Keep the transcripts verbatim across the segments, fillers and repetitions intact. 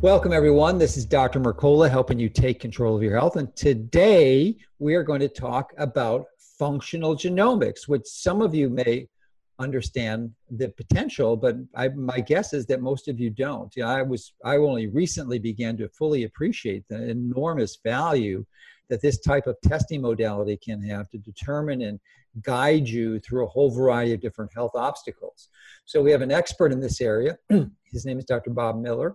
Welcome, everyone. This is Doctor Mercola helping you take control of your health. And today we are going to talk about functional genomics, which some of you may understand the potential, but I, my guess is that most of you don't. You know, I was I only recently began to fully appreciate the enormous value that this type of testing modality can have to determine and guide you through a whole variety of different health obstacles. So we have an expert in this area. His name is Doctor Bob Miller.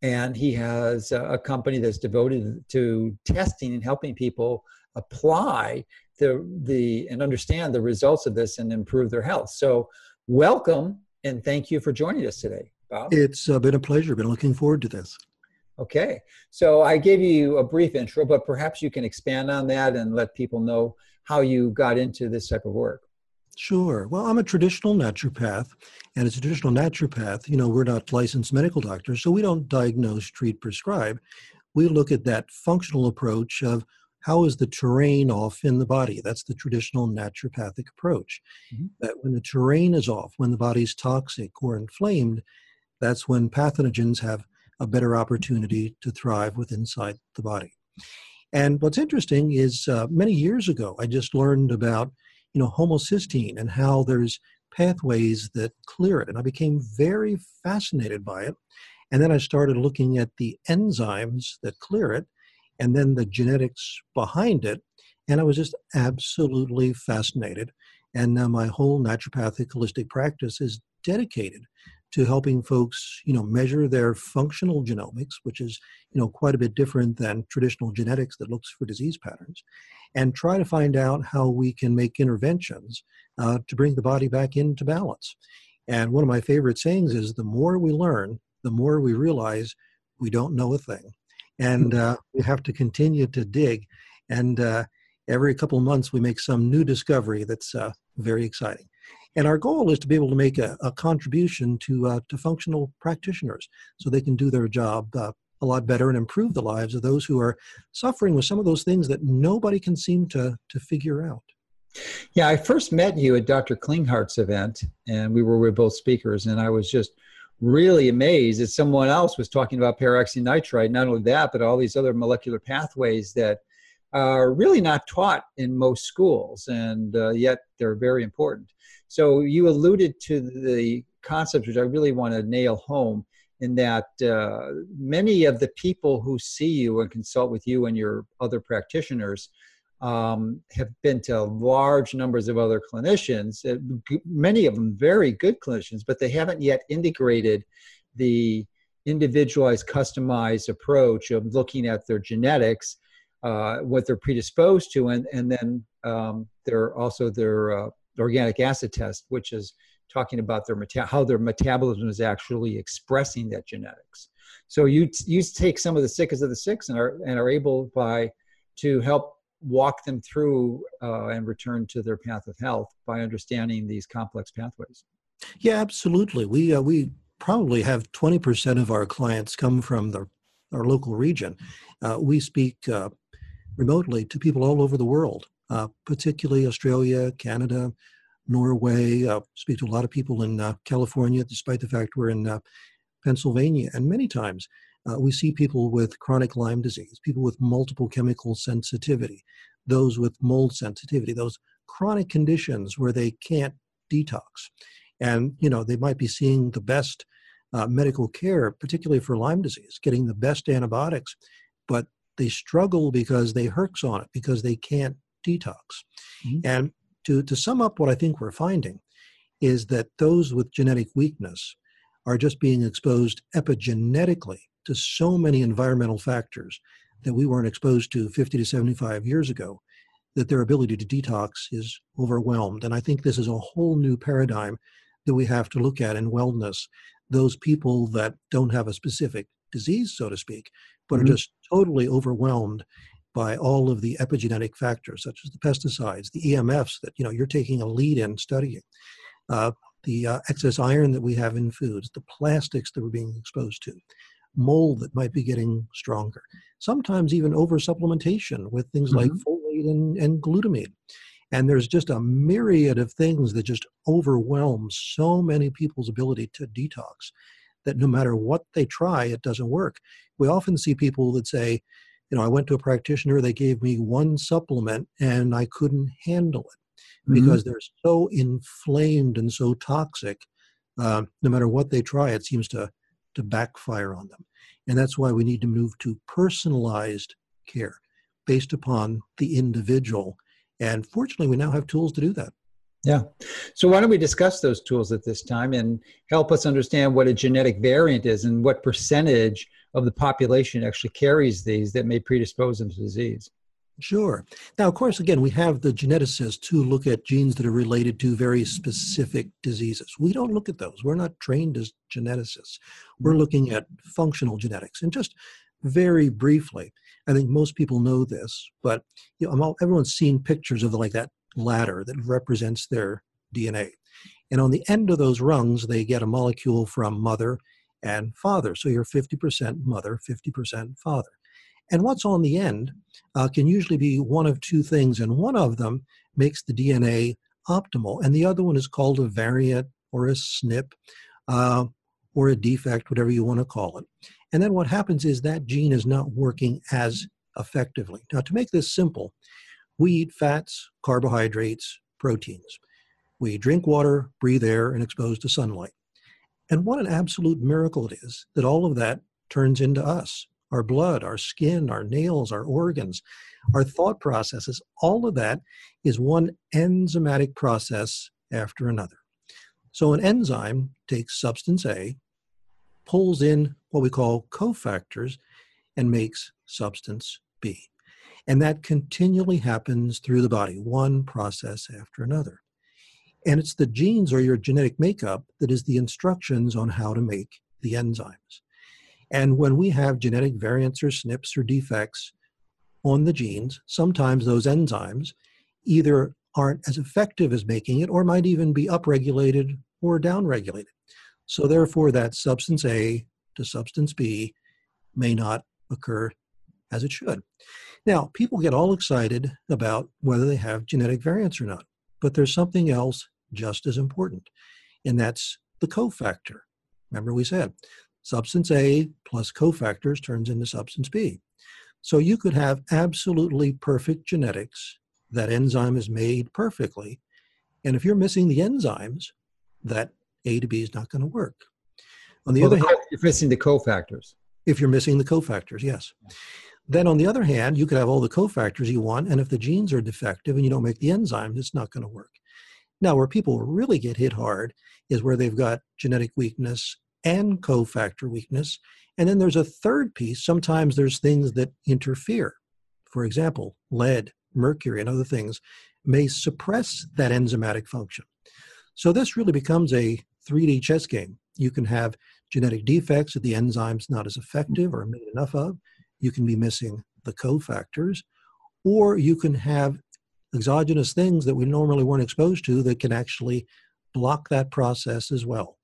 And he has a company that's devoted to testing and helping people apply the, the and understand the results of this and improve their health. So welcome, and thank you for joining us today, Bob. It's uh, been a pleasure. Been looking forward to this. Okay. So I gave you a brief intro, but perhaps you can expand on that and let people know how you got into this type of work. Sure. Well, I'm a traditional naturopath, and as a traditional naturopath, you know, we're not licensed medical doctors, so we don't diagnose, treat, prescribe. We look at that functional approach of how is the terrain off in the body. That's the traditional naturopathic approach. Mm-hmm. That when the terrain is off, when the body's toxic or inflamed, that's when pathogens have a better opportunity to thrive within inside the body. And what's interesting is uh, many years ago, I just learned about you know, homocysteine and how there's pathways that clear it. And I became very fascinated by it. And then I started looking at the enzymes that clear it and then the genetics behind it. And I was just absolutely fascinated. And now my whole naturopathic holistic practice is dedicated to helping folks, you know, measure their functional genomics, which is, you know, quite a bit different than traditional genetics that looks for disease patterns, and try to find out how we can make interventions uh, to bring the body back into balance. And one of my favorite sayings is, the more we learn, the more we realize we don't know a thing. And uh, we have to continue to dig. And uh, every couple of months, we make some new discovery that's uh, very exciting. And our goal is to be able to make a, a contribution to uh, to functional practitioners so they can do their job uh, a lot better and improve the lives of those who are suffering with some of those things that nobody can seem to, to figure out. Yeah, I first met you at Doctor Klinghart's event, and we were with both speakers, and I was just really amazed that someone else was talking about peroxynitrite, not only that, but all these other molecular pathways that are really not taught in most schools, and uh, yet they're very important. So you alluded to the concept, which I really want to nail home, in that uh, many of the people who see you and consult with you and your other practitioners um, have been to large numbers of other clinicians, many of them very good clinicians, but they haven't yet integrated the individualized, customized approach of looking at their genetics, uh, what they're predisposed to, and, and then um, they're also their uh, organic acid test, which is talking about their meta- how their metabolism is actually expressing that genetics. So you t- you take some of the sickest of the sick and are and are able by to help walk them through uh, and return to their path of health by understanding these complex pathways. Yeah, absolutely. We uh, we probably have twenty percent of our clients come from the, our local region. Uh, we speak uh, remotely to people all over the world, uh, particularly Australia, Canada, Norway, uh, speak to a lot of people in uh, California, despite the fact we're in uh, Pennsylvania. And many times uh, we see people with chronic Lyme disease, people with multiple chemical sensitivity, those with mold sensitivity, those chronic conditions where they can't detox. And, you know, they might be seeing the best uh, medical care, particularly for Lyme disease, getting the best antibiotics, but they struggle because they herx on it, because they can't detox. Mm-hmm. And To, to sum up what I think we're finding is that those with genetic weakness are just being exposed epigenetically to so many environmental factors that we weren't exposed to fifty to seventy-five years ago, that their ability to detox is overwhelmed. And I think this is a whole new paradigm that we have to look at in wellness. Those people that don't have a specific disease, so to speak, but mm-hmm. are just totally overwhelmed by all of the epigenetic factors, such as the pesticides, the E M Fs that, you know, you're taking a lead in studying, uh, the uh, excess iron that we have in foods, the plastics that we're being exposed to, mold that might be getting stronger, sometimes even over-supplementation with things mm-hmm. like folate and, and glutamine. And there's just a myriad of things that just overwhelm so many people's ability to detox that no matter what they try, it doesn't work. We often see people that say, you know, I went to a practitioner, they gave me one supplement and I couldn't handle it mm-hmm. because they're so inflamed and so toxic. Uh, no matter what they try, it seems to, to backfire on them. And that's why we need to move to personalized care based upon the individual. And fortunately, we now have tools to do that. Yeah. So why don't we discuss those tools at this time and help us understand what a genetic variant is and what percentage of the population actually carries these that may predispose them to disease? Sure. Now, of course, again, we have the geneticists who look at genes that are related to very specific diseases. We don't look at those. We're not trained as geneticists. We're looking at functional genetics. And just very briefly, I think most people know this, but you know, everyone's seen pictures of like that ladder that represents their D N A. And on the end of those rungs, they get a molecule from mother and father. So you're fifty percent mother, fifty percent father. And what's on the end uh, can usually be one of two things, and one of them makes the D N A optimal, and the other one is called a variant or a S N P uh, or a defect, whatever you want to call it. And then what happens is that gene is not working as effectively. Now, to make this simple, we eat fats, carbohydrates, proteins. We drink water, breathe air, and expose to sunlight. And what an absolute miracle it is that all of that turns into us. Our blood, our skin, our nails, our organs, our thought processes, all of that is one enzymatic process after another. So an enzyme takes substance A, pulls in what we call cofactors, and makes substance B. And that continually happens through the body, one process after another. And it's the genes or your genetic makeup that is the instructions on how to make the enzymes. And when we have genetic variants or S N Ps or defects on the genes, sometimes those enzymes either aren't as effective as making it or might even be upregulated or downregulated. So therefore, that substance A to substance B may not occur as it should. Now, people get all excited about whether they have genetic variants or not, but there's something else just as important, and that's the cofactor. Remember we said, substance A plus cofactors turns into substance B. So you could have absolutely perfect genetics. That enzyme is made perfectly. And if you're missing the enzymes, that A to B is not going to work. On the well, other the hand, you're missing the cofactors. If you're missing the cofactors, yes. Then on the other hand, you could have all the cofactors you want. And if the genes are defective and you don't make the enzymes, it's not going to work. Now, where people really get hit hard is where they've got genetic weakness and cofactor weakness. And then there's a third piece. Sometimes there's things that interfere. For example, lead, mercury, and other things may suppress that enzymatic function. So this really becomes a three D chess game. You can have genetic defects that the enzyme's not as effective or made enough of. You can be missing the cofactors, or you can have exogenous things that we normally weren't exposed to that can actually block that process as well.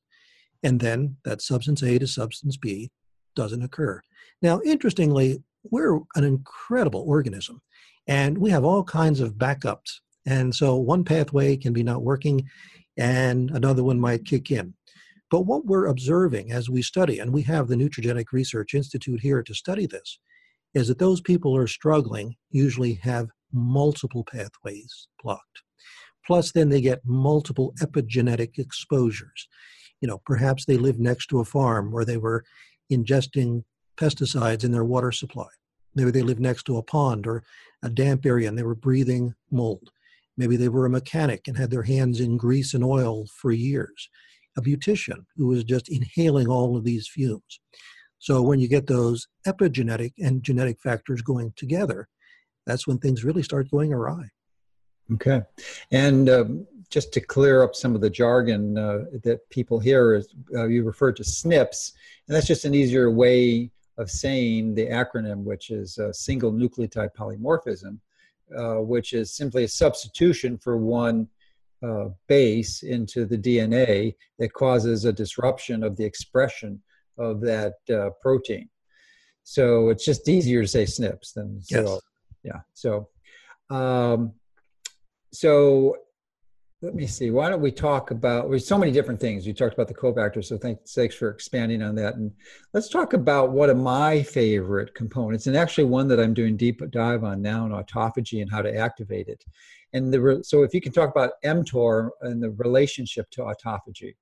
And then that substance A to substance B doesn't occur. Now, interestingly, we're an incredible organism, and we have all kinds of backups. And so one pathway can be not working, and another one might kick in. But what we're observing as we study, and we have the Nutrigenic Research Institute here to study this, is that those people who are struggling usually have multiple pathways blocked. Plus, then they get multiple epigenetic exposures. You know, perhaps they live next to a farm where they were ingesting pesticides in their water supply. Maybe they live next to a pond or a damp area and they were breathing mold. Maybe they were a mechanic and had their hands in grease and oil for years. A beautician who was just inhaling all of these fumes. So when you get those epigenetic and genetic factors going together, that's when things really start going awry. Okay. And um, just to clear up some of the jargon uh, that people hear, is, uh, you refer to S N Ps, and that's just an easier way of saying the acronym, which is uh, single nucleotide polymorphism, uh, which is simply a substitution for one uh, base into the D N A that causes a disruption of the expression of that uh, protein. So it's just easier to say S N Ps than yes. So, yeah. So, um, so let me see. Why don't we talk about? There's so many different things. You talked about the cofactors, so thanks, thanks for expanding on that. And let's talk about one of my favorite components, and actually one that I'm doing deep dive on now in autophagy and how to activate it. And the so if you can talk about mTOR and the relationship to autophagy,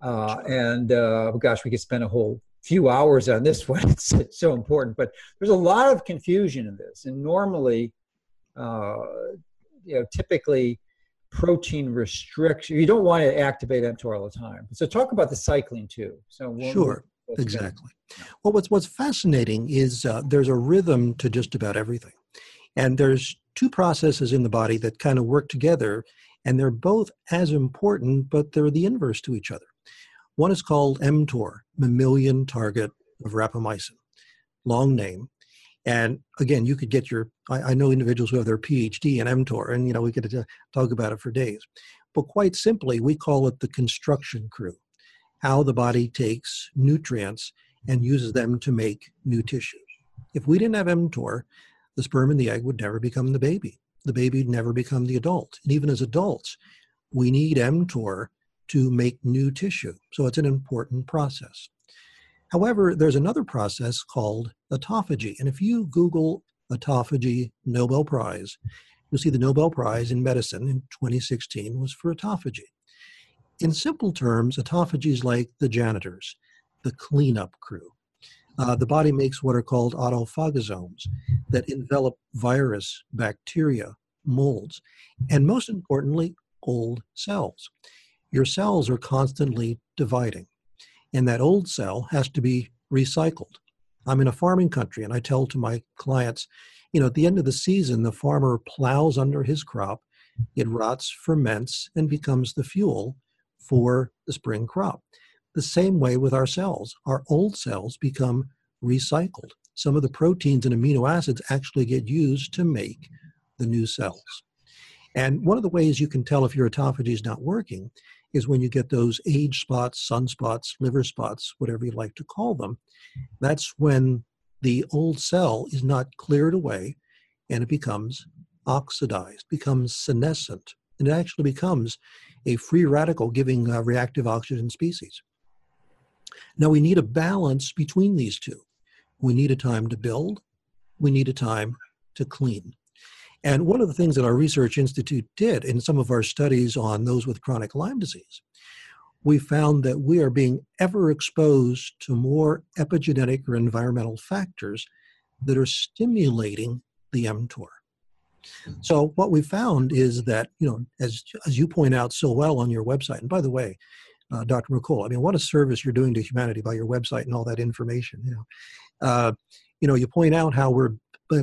uh, and uh, oh gosh, we could spend a whole few hours on this one. It's, it's so important, but there's a lot of confusion in this. And normally, uh, you know, typically protein restriction, you don't want to activate mTOR all the time. So talk about the cycling too. So we'll Sure, exactly. Good. Well, what's, what's fascinating is uh, there's a rhythm to just about everything. And there's two processes in the body that kind of work together, and they're both as important, but they're the inverse to each other. One is called mTOR, mammalian target of rapamycin, long name. And again, you could get your, I, I know individuals who have their PhD in mTOR, and you know, we could talk about it for days. But quite simply, we call it the construction crew, how the body takes nutrients and uses them to make new tissues. If we didn't have mTOR, the sperm and the egg would never become the baby. The baby would never become the adult. And even as adults, we need mTOR to make new tissue. So it's an important process. However, there's another process called autophagy. And if you Google autophagy Nobel Prize, you'll see the Nobel Prize in medicine in twenty sixteen was for autophagy. In simple terms, autophagy is like the janitors, the cleanup crew. Uh, the body makes what are called autophagosomes that envelop virus, bacteria, molds, and most importantly, old cells. Your cells are constantly dividing, and that old cell has to be recycled. I'm in a farming country, and I tell to my clients, you know, at the end of the season, the farmer plows under his crop, it rots, ferments, and becomes the fuel for the spring crop. The same way with our cells. Our old cells become recycled. Some of the proteins and amino acids actually get used to make the new cells. And one of the ways you can tell if your autophagy is not working is when you get those age spots, sunspots, liver spots, whatever you like to call them. That's when the old cell is not cleared away and it becomes oxidized, becomes senescent, and it actually becomes a free radical giving a reactive oxygen species. Now we need a balance between these two. We need a time to build, we need a time to clean. And one of the things that our research institute did in some of our studies on those with chronic Lyme disease, we found that we are being ever exposed to more epigenetic or environmental factors that are stimulating the mTOR. So what we found is that, you know, as, as you point out so well on your website, and by the way, uh, Doctor Mercola, I mean, what a service you're doing to humanity by your website and all that information, you know. Uh, you know, you point out how we're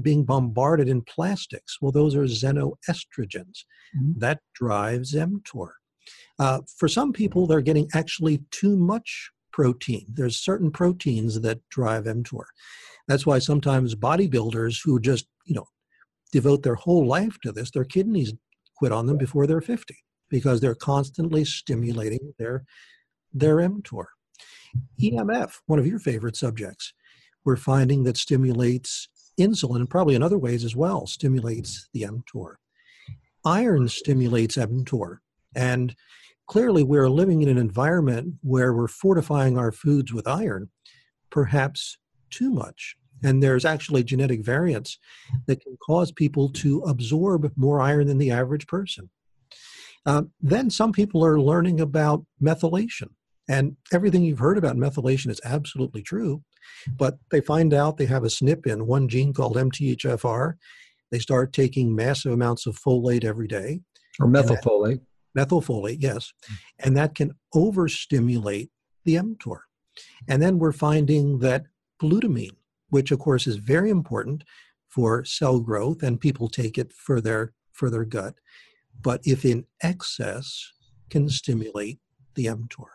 being bombarded in plastics. Well, those are xenoestrogens. Mm-hmm. That drives mTOR. Uh, for some people, they're getting actually too much protein. There's certain proteins that drive mTOR. That's why sometimes bodybuilders who just, you know, devote their whole life to this, their kidneys quit on them before they're fifty because they're constantly stimulating their, their mTOR. E M F, one of your favorite subjects, we're finding that stimulates insulin, and probably in other ways as well, stimulates the mTOR. Iron stimulates mTOR. And clearly we're living in an environment where we're fortifying our foods with iron, perhaps too much. And there's actually genetic variants that can cause people to absorb more iron than the average person. Uh, then some people are learning about methylation. And everything you've heard about methylation is absolutely true, but they find out they have a S N P in one gene called M T H F R. They start taking massive amounts of folate every day. Or methylfolate. That, methylfolate, yes. And that can overstimulate the mTOR. And then we're finding that glutamine, which of course is very important for cell growth, and people take it for their, for their gut, but if in excess, can stimulate the mTOR.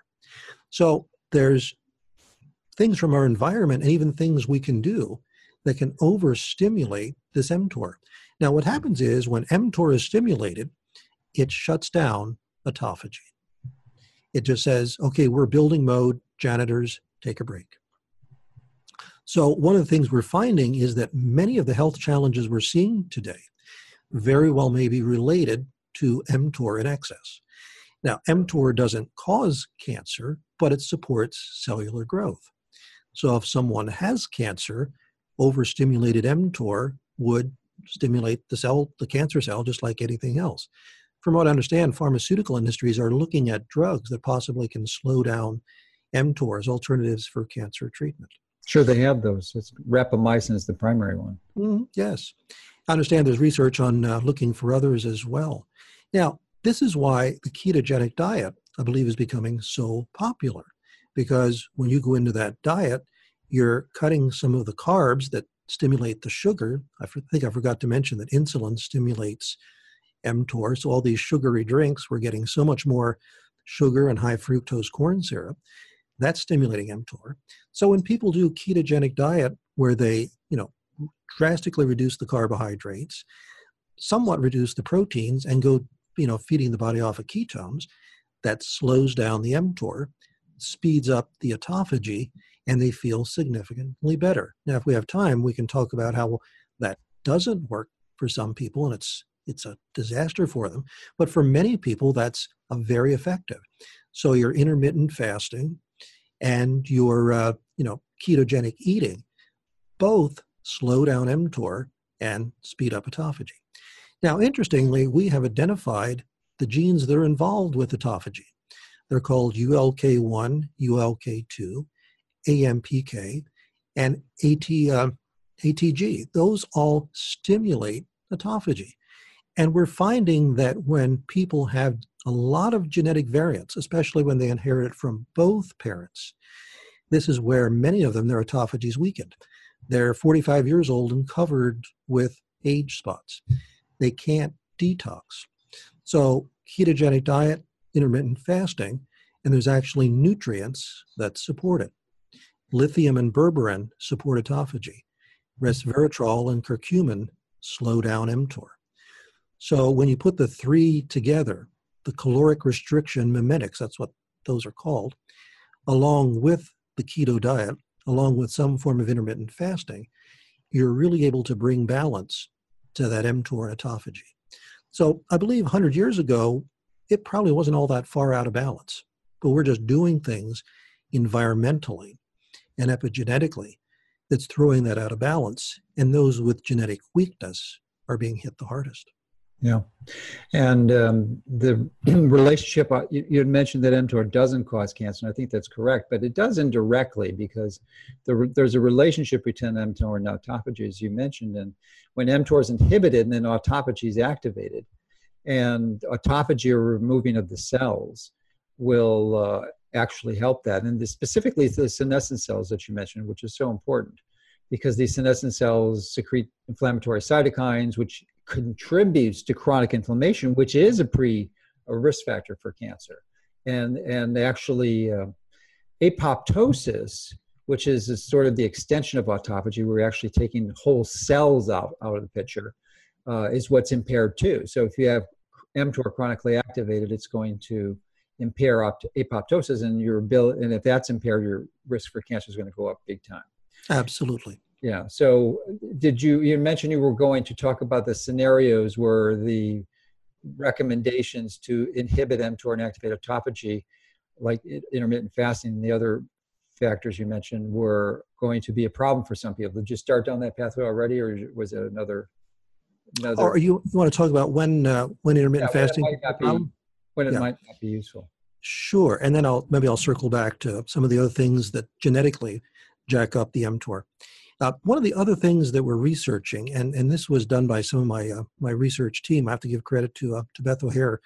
So there's things from our environment and even things we can do that can overstimulate this mTOR. Now, what happens is when mTOR is stimulated, it shuts down autophagy. It just says, okay, we're building mode, janitors, take a break. So one of the things we're finding is that many of the health challenges we're seeing today very well may be related to mTOR in excess. Now, mTOR doesn't cause cancer, but it supports cellular growth. So if someone has cancer, overstimulated mTOR would stimulate the cell, the cancer cell, just like anything else. From what I understand, pharmaceutical industries are looking at drugs that possibly can slow down mTOR as alternatives for cancer treatment. Sure, they have those. It's, rapamycin is the primary one. Mm, yes. I understand there's research on uh, looking for others as well. Now, this is why the ketogenic diet, I believe, is becoming so popular, because when you go into that diet, you're cutting some of the carbs that stimulate the sugar. I think I forgot to mention that insulin stimulates mTOR, so all these sugary drinks, we're getting so much more sugar and high fructose corn syrup. That's stimulating mTOR. So when people do ketogenic diet where they, you know, drastically reduce the carbohydrates, somewhat reduce the proteins and go, you know, feeding the body off of ketones, that slows down the mTOR, speeds up the autophagy, and they feel significantly better. Now, if we have time, we can talk about how that doesn't work for some people, and it's it's a disaster for them. But for many people, that's a very effective. So your intermittent fasting and your uh, you know, ketogenic eating both slow down mTOR and speed up autophagy. Now, interestingly, we have identified the genes that are involved with autophagy. They're called U L K one, U L K two, A M P K, and A T, uh, A T G. Those all stimulate autophagy. And we're finding that when people have a lot of genetic variants, especially when they inherit it from both parents, this is where many of them, their autophagy is weakened. They're forty-five years old and covered with age spots. They can't detox. So ketogenic diet, intermittent fasting, and there's actually nutrients that support it. Lithium and berberine support autophagy. Resveratrol and curcumin slow down mTOR. So when you put the three together, the caloric restriction mimetics, that's what those are called, along with the keto diet, along with some form of intermittent fasting, you're really able to bring balance to that mTOR and autophagy. So I believe one hundred years ago, it probably wasn't all that far out of balance, but we're just doing things environmentally and epigenetically that's throwing that out of balance, and those with genetic weakness are being hit the hardest. Yeah, and um, the relationship, you, you had mentioned that mTOR doesn't cause cancer, and I think that's correct, but it does indirectly, because the, there's a relationship between mTOR and autophagy, as you mentioned, and when mTOR is inhibited, then autophagy is activated, and autophagy, or removing of the cells, will uh, actually help that, and this specifically the senescent cells that you mentioned, which is so important, because these senescent cells secrete inflammatory cytokines, which contributes to chronic inflammation, which is a pre a risk factor for cancer. And, and actually uh, apoptosis, which is a, sort of the extension of autophagy, we're actually taking whole cells out, out of the picture, uh, is what's impaired too. So if you have mTOR chronically activated, it's going to impair apoptosis, and your ability, and if that's impaired, your risk for cancer is going to go up big time. Absolutely. Yeah. So did you, you mentioned you were going to talk about the scenarios where the recommendations to inhibit mTOR and activate autophagy, like intermittent fasting and the other factors you mentioned, were going to be a problem for some people. Did you start down that pathway already, or was it another? another or you, you want to talk about when, uh, when intermittent yeah, when fasting? It might not be, when it yeah. might not be useful. Sure. And then I'll, maybe I'll circle back to some of the other things that genetically jack up the mTOR. Uh, one of the other things that we're researching, and, and this was done by some of my uh, my research team, I have to give credit to, uh, to Beth O'Hare,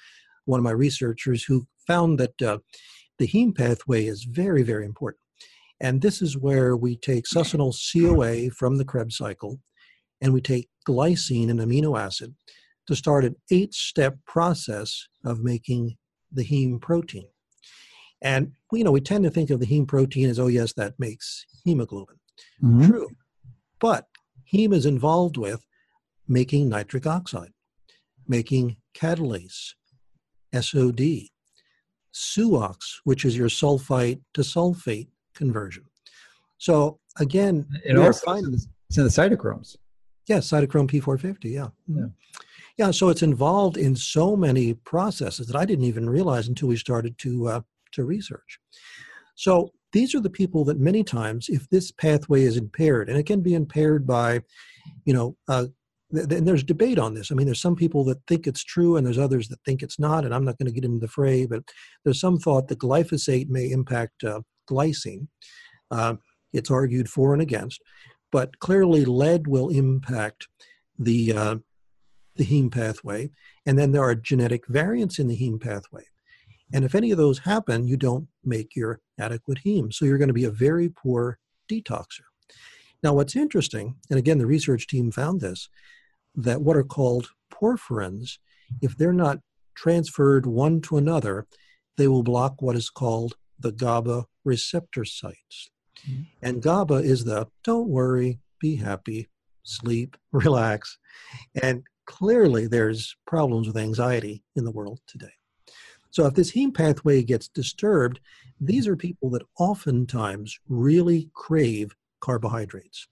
one of my researchers, who found that uh, the heme pathway is very, very important. And this is where we take succinyl C O A from the Krebs cycle, and we take glycine, an amino acid, to start an eight-step process of making the heme protein. And you know, we tend to think of the heme protein as, oh yes, that makes hemoglobin. Mm-hmm. True, but heme is involved with making nitric oxide, making catalase, S O D, SUOX, which is your sulfite to sulfate conversion. So again, it also is in the cytochromes. Yeah, cytochrome P four fifty, yeah. yeah. Yeah, so it's involved in so many processes that I didn't even realize until we started to, uh, to research. So these are the people that many times, if this pathway is impaired, and it can be impaired by, you know, uh, th and there's debate on this. I mean, there's some people that think it's true, and there's others that think it's not, and I'm not going to get into the fray, but there's some thought that glyphosate may impact uh, glycine. Uh, it's argued for and against. But clearly lead will impact the, uh, the heme pathway. And then there are genetic variants in the heme pathway. And if any of those happen, you don't make your adequate heme. So you're going to be a very poor detoxer. Now what's interesting, and again the research team found this, that what are called porphyrins, if they're not transferred one to another, they will block what is called the GABA receptor sites. And GABA is the don't worry, be happy, sleep, relax. And clearly there's problems with anxiety in the world today. So if this heme pathway gets disturbed, these are people that oftentimes really crave carbohydrates.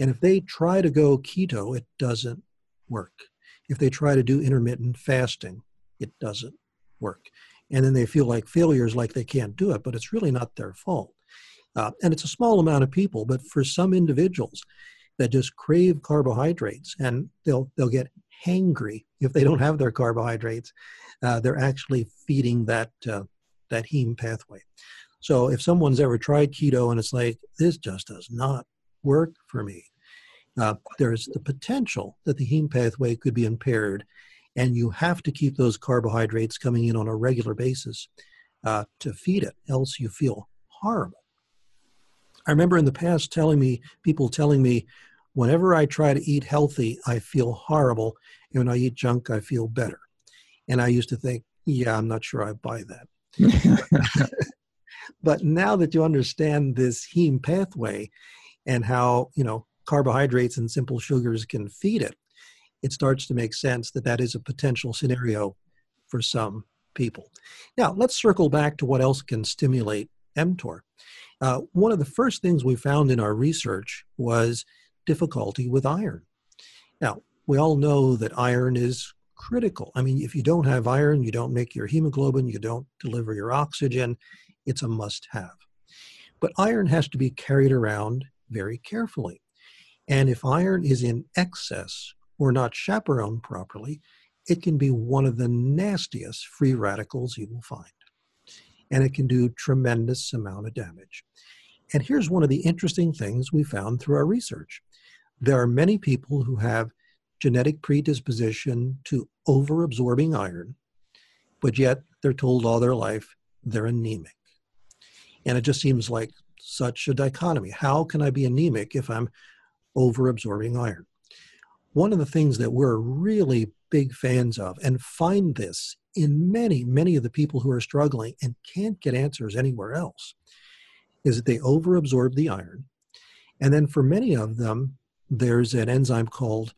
And if they try to go keto, it doesn't work. If they try to do intermittent fasting, it doesn't work. And then they feel like failures, like they can't do it, but it's really not their fault. Uh, and it's a small amount of people, but for some individuals that just crave carbohydrates, and they'll, they'll get hangry if they don't have their carbohydrates, uh, they're actually feeding that, uh, that heme pathway. So if someone's ever tried keto and it's like, this just does not work for me, uh, there's the potential that the heme pathway could be impaired, and you have to keep those carbohydrates coming in on a regular basis uh, to feed it, else you feel horrible. I remember in the past telling me, people telling me, whenever I try to eat healthy, I feel horrible. And when I eat junk, I feel better. And I used to think, yeah, I'm not sure I buy that. But now that you understand this heme pathway and how, you know, carbohydrates and simple sugars can feed it, it starts to make sense that that is a potential scenario for some people. Now, let's circle back to what else can stimulate mTOR. Uh, one of the first things we found in our research was difficulty with iron. Now, we all know that iron is critical. I mean, if you don't have iron, you don't make your hemoglobin, you don't deliver your oxygen. It's a must-have. But iron has to be carried around very carefully. And if iron is in excess or not chaperoned properly, it can be one of the nastiest free radicals you will find. And it can do tremendous amount of damage. And here's one of the interesting things we found through our research. There are many people who have genetic predisposition to overabsorbing iron, but yet they're told all their life they're anemic. And it just seems like such a dichotomy. How can I be anemic if I'm overabsorbing iron? One of the things that we're really big fans of, and find this in many, many of the people who are struggling and can't get answers anywhere else, is that they overabsorb the iron. And then for many of them, there's an enzyme called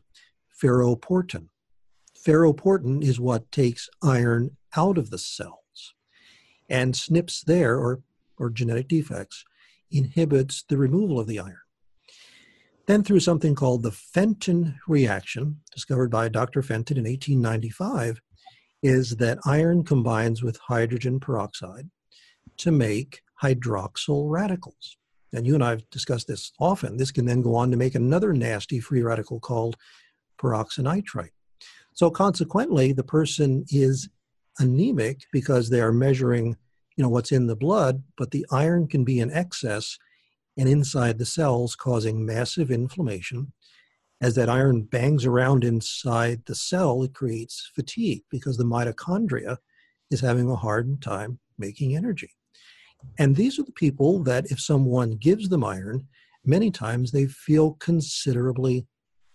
ferroportin. Ferroportin is what takes iron out of the cells. And S N Ps there, or, or genetic defects, inhibits the removal of the iron. Then through something called the Fenton reaction, discovered by Doctor Fenton in eighteen ninety-five, is that iron combines with hydrogen peroxide to make hydroxyl radicals. And you and I have discussed this often. This can then go on to make another nasty free radical called peroxynitrite. So consequently, the person is anemic because they are measuring, you know, what's in the blood, but the iron can be in excess and inside the cells, causing massive inflammation. As that iron bangs around inside the cell, it creates fatigue because the mitochondria is having a hard time making energy. And these are the people that if someone gives them iron, many times they feel considerably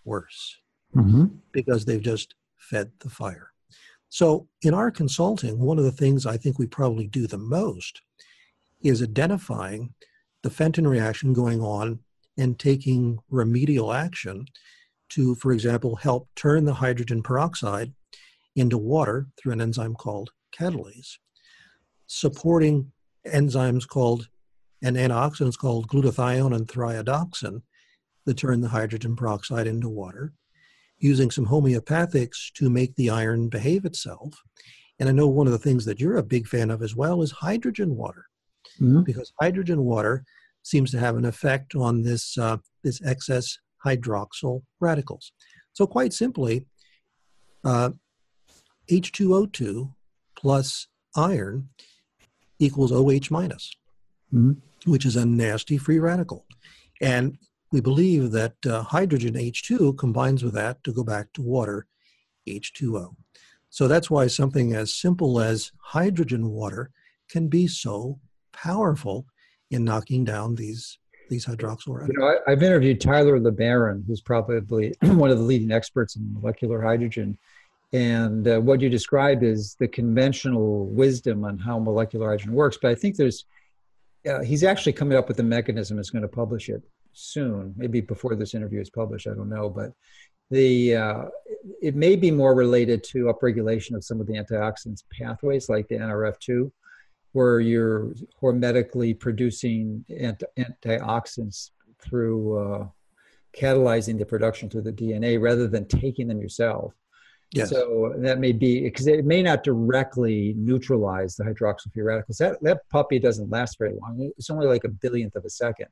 worse mm-hmm. because they've just fed the fire. So in our consulting, one of the things I think we probably do the most is identifying the Fenton reaction going on and taking remedial action to, for example, help turn the hydrogen peroxide into water through an enzyme called catalase, supporting enzymes called, and antioxidants called glutathione and thriadoxin that turn the hydrogen peroxide into water, using some homeopathics to make the iron behave itself. And I know one of the things that you're a big fan of as well is hydrogen water, mm-hmm. because hydrogen water seems to have an effect on this, uh, this excess hydroxyl radicals. So quite simply, uh, H two O two plus iron equals O H minus, mm-hmm. which is a nasty free radical. And we believe that uh, hydrogen H two combines with that to go back to water H two O. So that's why something as simple as hydrogen water can be so powerful in knocking down these these hydroxyl radicals. You know, I, I've interviewed Tyler LeBaron, who's probably one of the leading experts in molecular hydrogen. And uh, what you described is the conventional wisdom on how molecular hydrogen works. But I think there's, uh, he's actually coming up with a mechanism that's going to publish it soon, maybe before this interview is published, I don't know. But the uh, it may be more related to upregulation of some of the antioxidants pathways, like the N R F two, where you're hormetically producing anti antioxidants through uh, catalyzing the production through the D N A rather than taking them yourself. Yes. So that may be, because it may not directly neutralize the hydroxyl free radicals. That, that puppy doesn't last very long. It's only like a billionth of a second.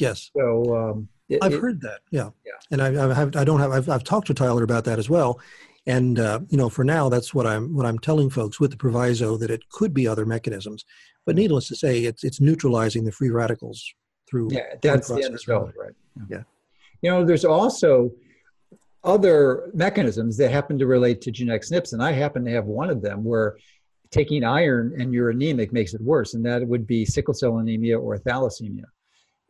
Yes. So um, it, I've it, heard that. Yeah. Yeah. And I, I, have, I don't have. I've, I've talked to Tyler about that as well. And uh, you know, for now, that's what I'm what I'm telling folks, with the proviso that it could be other mechanisms. But needless to say, it's it's neutralizing the free radicals through. Yeah, that's the end result, right? Yeah. Yeah. You know, there's also other mechanisms that happen to relate to genetic S N Ps, and I happen to have one of them where taking iron and you're anemic makes it worse, and that would be sickle cell anemia or thalassemia.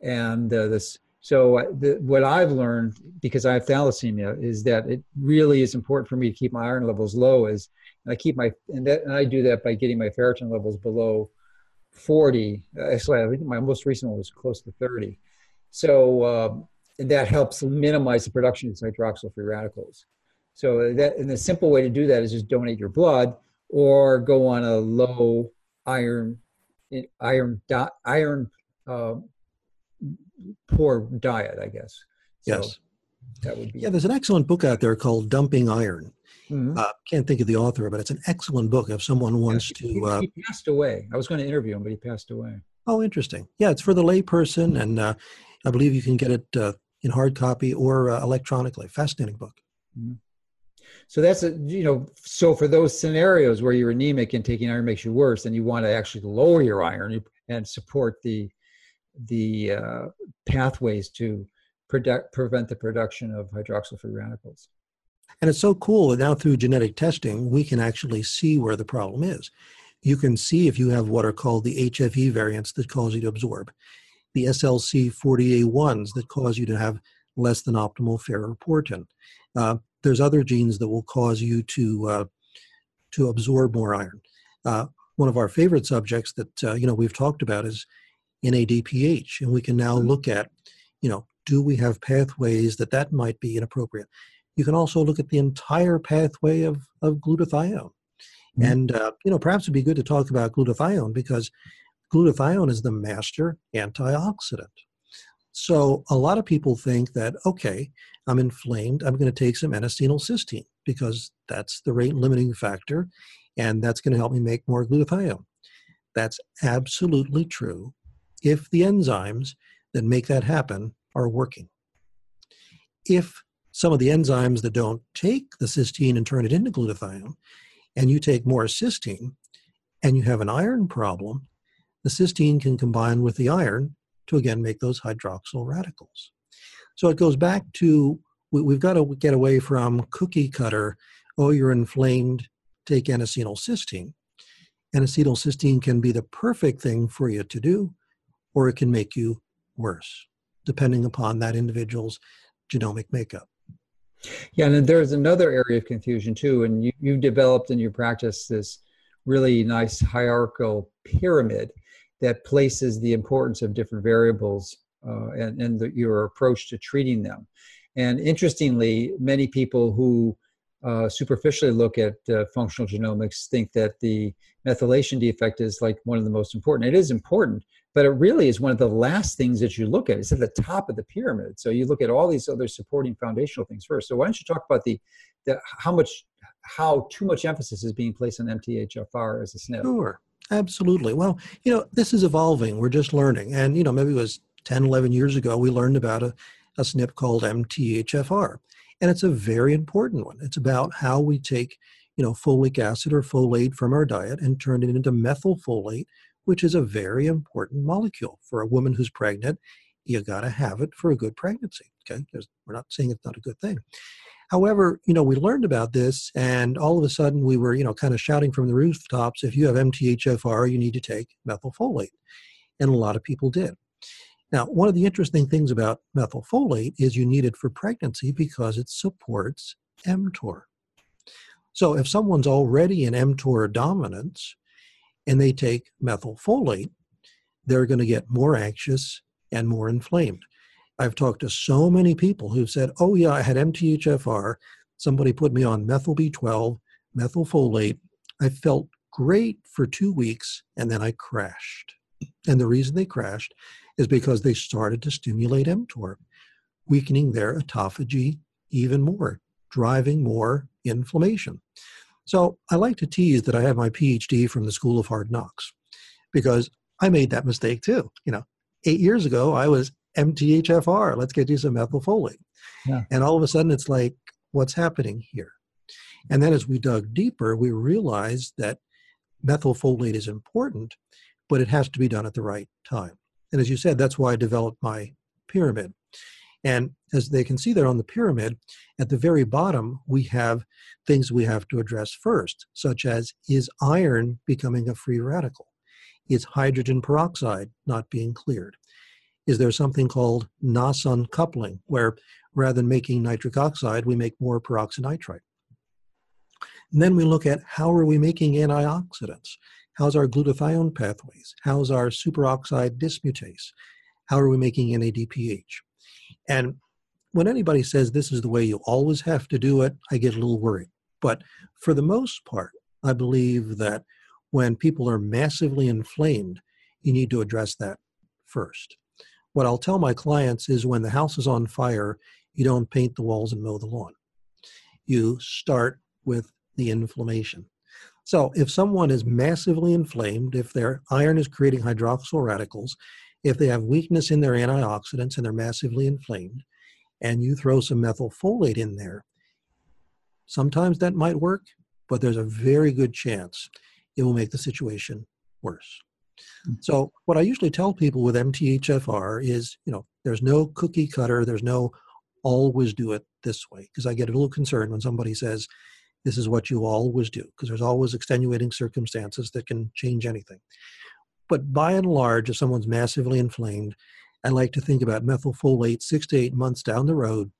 And uh, this, so the, what I've learned, because I have thalassemia, is that it really is important for me to keep my iron levels low. Is and I keep my and that and I do that by getting my ferritin levels below forty. Actually, I think my most recent one was close to thirty. So uh, that helps minimize the production of hydroxyl free radicals. So that, and the simple way to do that is just donate your blood or go on a low iron iron dot iron. Uh, poor diet, I guess. So yes. That would be yeah, there's an excellent book out there called Dumping Iron. Mm-hmm. uh, can't think of the author, but it's an excellent book if someone wants yeah, he, to... Uh, he passed away. I was going to interview him, but he passed away. Oh, interesting. Yeah, it's for the layperson, and uh, I believe you can get it uh, in hard copy or uh, electronically. Fascinating book. Mm-hmm. So that's, a, you know, so for those scenarios where you're anemic and taking iron makes you worse, and you want to actually lower your iron and support the the uh, pathways to protect, prevent the production of hydroxyl free radicals. And it's so cool that now through genetic testing, we can actually see where the problem is. You can see if you have what are called the H F E variants that cause you to absorb, the S L C forty A ones that cause you to have less than optimal ferroportin. Uh, there's other genes that will cause you to, uh, to absorb more iron. Uh, one of our favorite subjects that uh, you know, we've talked about is N A D P H, and we can now look at, you know, do we have pathways that that might be inappropriate? You can also look at the entire pathway of, of glutathione. Mm-hmm. And, uh, you know, perhaps it'd be good to talk about glutathione, because glutathione is the master antioxidant. So a lot of people think that, okay, I'm inflamed, I'm going to take some N-acetylcysteine because that's the rate limiting factor, and that's going to help me make more glutathione. That's absolutely true if the enzymes that make that happen are working. If some of the enzymes that don't take the cysteine and turn it into glutathione, and you take more cysteine, and you have an iron problem, the cysteine can combine with the iron to again make those hydroxyl radicals. So it goes back to, we, we've got to get away from cookie cutter, oh, you're inflamed, take N-acetylcysteine. N-acetylcysteine can be the perfect thing for you to do, or it can make you worse, depending upon that individual's genomic makeup. Yeah, and there's another area of confusion too, and you, you've developed in your practice this really nice hierarchical pyramid, that places the importance of different variables uh, and, and the, your approach to treating them. And interestingly, many people who uh, superficially look at uh, functional genomics think that the methylation defect is like one of the most important. It is important, but it really is one of the last things that you look at. It's at the top of the pyramid. So you look at all these other supporting foundational things first. So why don't you talk about the, the how much, how too much emphasis is being placed on M T H F R as a S N P? Sure, absolutely. Well, you know, this is evolving. We're just learning. And, you know, maybe it was ten, eleven years ago, we learned about a, a S N P called M T H F R. And it's a very important one. It's about how we take, you know, folic acid or folate from our diet and turn it into methylfolate, which is a very important molecule. For a woman who's pregnant, you gotta have it for a good pregnancy, okay? Because we're not saying it's not a good thing. However, you know, we learned about this and all of a sudden we were, you know, kind of shouting from the rooftops, if you have M T H F R, you need to take methylfolate. And a lot of people did. Now, one of the interesting things about methylfolate is you need it for pregnancy because it supports mTOR. So if someone's already in mTOR dominance, and they take methylfolate, they're going to get more anxious and more inflamed. I've talked to so many people who've said, oh yeah, I had M T H F R, somebody put me on methyl B twelve, methylfolate, I felt great for two weeks, and then I crashed. And the reason they crashed is because they started to stimulate mTOR, weakening their autophagy even more, driving more inflammation. So I like to tease that I have my PhD from the School of Hard Knocks because I made that mistake too. You know, eight years ago, I was M T H F R, let's get you some methylfolate. Yeah. And all of a sudden it's like, what's happening here? And then as we dug deeper, we realized that methylfolate is important, but it has to be done at the right time. And as you said, that's why I developed my pyramid. And as they can see there on the pyramid, at the very bottom, we have things we have to address first, such as, is iron becoming a free radical? Is hydrogen peroxide not being cleared? Is there something called N O S uncoupling, where rather than making nitric oxide, we make more peroxynitrite? And then we look at how are we making antioxidants? How's our glutathione pathways? How's our superoxide dismutase? How are we making N A D P H? And when anybody says this is the way you always have to do it, I get a little worried. But for the most part, I believe that when people are massively inflamed, you need to address that first. What I'll tell my clients is when the house is on fire, you don't paint the walls and mow the lawn. You start with the inflammation. So if someone is massively inflamed, if their iron is creating hydroxyl radicals, if they have weakness in their antioxidants and they're massively inflamed, and you throw some methylfolate in there, sometimes that might work, but there's a very good chance it will make the situation worse. Mm-hmm. So what I usually tell people with M T H F R is, you know, there's no cookie cutter, there's no always do it this way, because I get a little concerned when somebody says, this is what you always do, because there's always extenuating circumstances that can change anything. But by and large, if someone's massively inflamed, I like to think about methylfolate six to eight months down the road,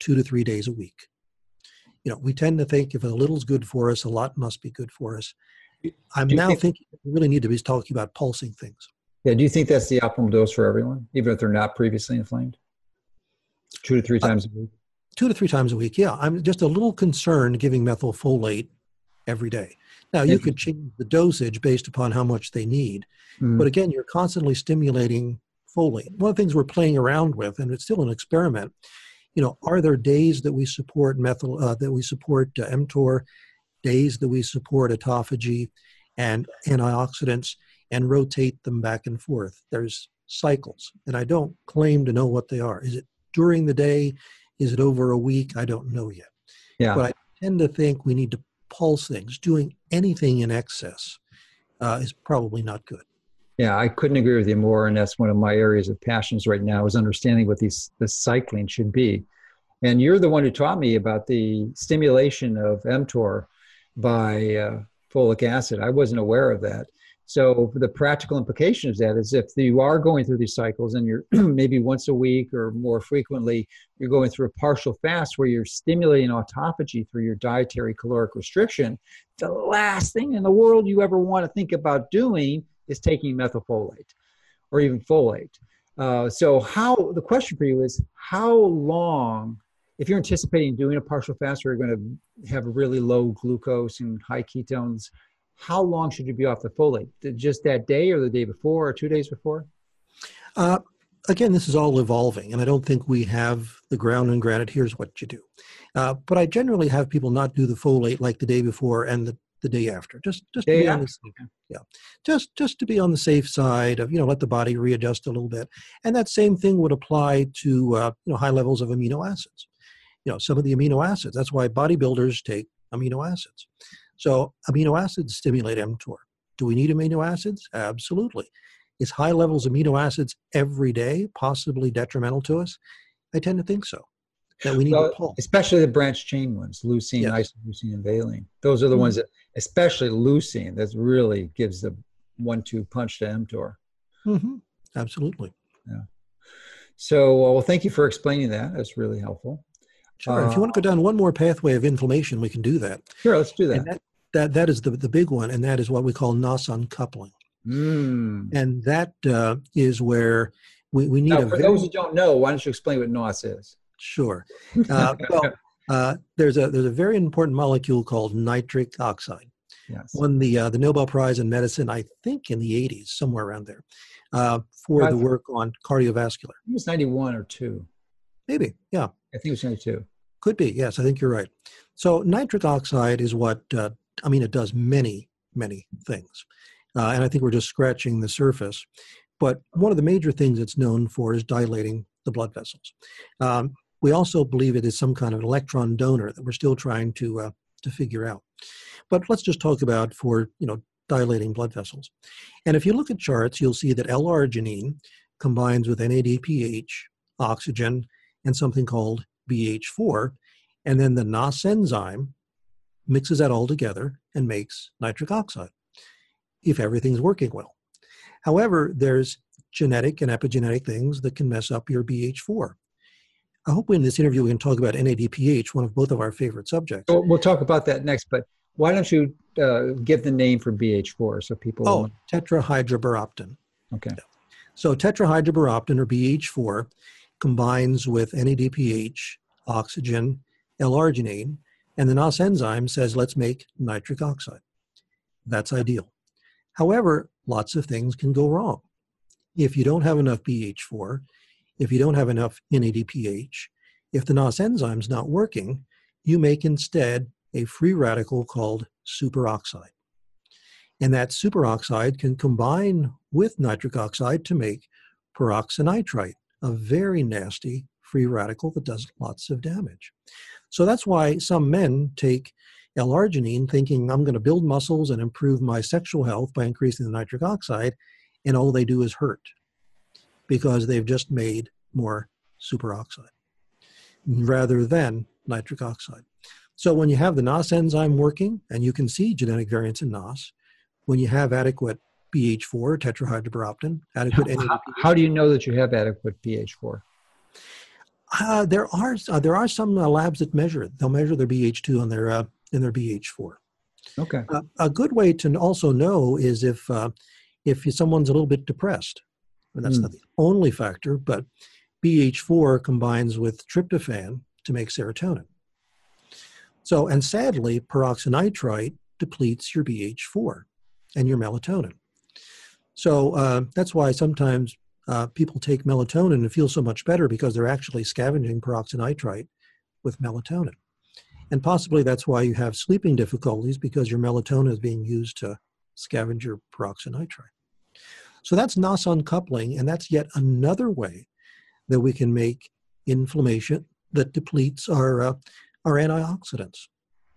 two to three days a week. You know, we tend to think if a little's good for us, a lot must be good for us. I'm now think, thinking we really need to be talking about pulsing things. Yeah, do you think that's the optimal dose for everyone, even if they're not previously inflamed? Two to three times uh, a week? Two to three times a week, yeah. I'm just a little concerned giving methylfolate every day. Now, you could change the dosage based upon how much they need. Mm. But again, you're constantly stimulating folate. One of the things we're playing around with, and it's still an experiment, you know, are there days that we support methyl, uh, that we support uh, mTOR, days that we support autophagy and antioxidants, and rotate them back and forth? There's cycles, and I don't claim to know what they are. Is it during the day? Is it over a week? I don't know yet. Yeah. But I tend to think we need to pulse things. Doing anything in excess uh, is probably not good. Yeah, I couldn't agree with you more, and that's one of my areas of passions right now is understanding what these the cycling should be. And you're the one who taught me about the stimulation of mTOR by uh, folic acid. I wasn't aware of that. So the practical implication of that is if you are going through these cycles and you're maybe once a week or more frequently, you're going through a partial fast where you're stimulating autophagy through your dietary caloric restriction, the last thing in the world you ever want to think about doing is taking methylfolate or even folate. Uh, so how, the question for you is how long, if you're anticipating doing a partial fast where you're going to have really low glucose and high ketones, how long should you be off the folate? Just that day or the day before or two days before? Uh, again, this is all evolving, and I don't think we have the ground and granite, here's what you do. Uh, but I generally have people not do the folate like the day before and the, the day after. Just just to be on the, yeah, just just to be on the safe side of, you know, let the body readjust a little bit. And that same thing would apply to uh, you know, high levels of amino acids. You know, some of the amino acids. That's why bodybuilders take amino acids. So amino acids stimulate mTOR. Do we need amino acids? Absolutely. Is high levels of amino acids every day possibly detrimental to us? I tend to think so. That we need well, to pull. Especially the branch chain ones, leucine, yes. isoleucine, and valine. Those are the mm-hmm. ones that, especially leucine, that really gives the one two punch to mTOR. Mm-hmm. Absolutely. Yeah. So, uh, well, thank you for explaining that. That's really helpful. Sure. Uh, if you want to go down one more pathway of inflammation, we can do that. Sure, let's do that. And that, that, that is the, the big one, and that is what we call N O S uncoupling. Mm. And that uh, is where we, we need now, a... For those who don't know, why don't you explain what N O S is? Sure. Uh, well, uh, there's a there's a very important molecule called nitric oxide. Yes. Won the uh, the Nobel Prize in Medicine, I think, in the eighties, somewhere around there, uh, for I the work on cardiovascular. It was ninety-one or two. Maybe, yeah. I think it was ninety-two. Could be, yes. I think you're right. So nitric oxide is what, uh, I mean, it does many, many things. Uh, and I think we're just scratching the surface. But one of the major things it's known for is dilating the blood vessels. Um, We also believe it is some kind of electron donor that we're still trying to uh, to figure out. But let's just talk about for, you know, dilating blood vessels. And if you look at charts, you'll see that L-arginine combines with N A D P H, oxygen, and something called B H four. And then the N O S enzyme mixes that all together and makes nitric oxide, if everything's working well. However, there's genetic and epigenetic things that can mess up your B H four. I hope in this interview we can talk about N A D P H, one of both of our favorite subjects. Well, we'll talk about that next, but why don't you uh, give the name for B H four so people... Oh, will... tetrahydrobiopterin. Okay. Yeah. So tetrahydrobiopterin, or B H four, combines with N A D P H, oxygen, L-arginine, and the N O S enzyme says, let's make nitric oxide. That's ideal. However, lots of things can go wrong. If you don't have enough B H four, if you don't have enough N A D P H, if the N O S enzyme's not working, you make instead a free radical called superoxide. And that superoxide can combine with nitric oxide to make peroxynitrite, a very nasty free radical that does lots of damage. So that's why some men take L-arginine thinking, I'm going to build muscles and improve my sexual health by increasing the nitric oxide, and all they do is hurt, because they've just made more superoxide rather than nitric oxide. So when you have the N O S enzyme working, and you can see genetic variants in N O S, when you have adequate B H four, tetrahydrobiopterin, adequate... How, how, how do you know that you have adequate B H four? Uh, there are uh, there are some uh, labs that measure it. They'll measure their B H two on their, uh, in their B H four. Okay. Uh, a good way to also know is if, uh, if someone's a little bit depressed. And that's mm. not the only factor, but B H four combines with tryptophan to make serotonin. So, and sadly, peroxynitrite depletes your B H four and your melatonin. So uh, that's why sometimes uh, people take melatonin and feel so much better, because they're actually scavenging peroxynitrite with melatonin. And possibly that's why you have sleeping difficulties, because your melatonin is being used to scavenge your peroxynitrite. So that's N O S uncoupling, and that's yet another way that we can make inflammation that depletes our, uh, our antioxidants.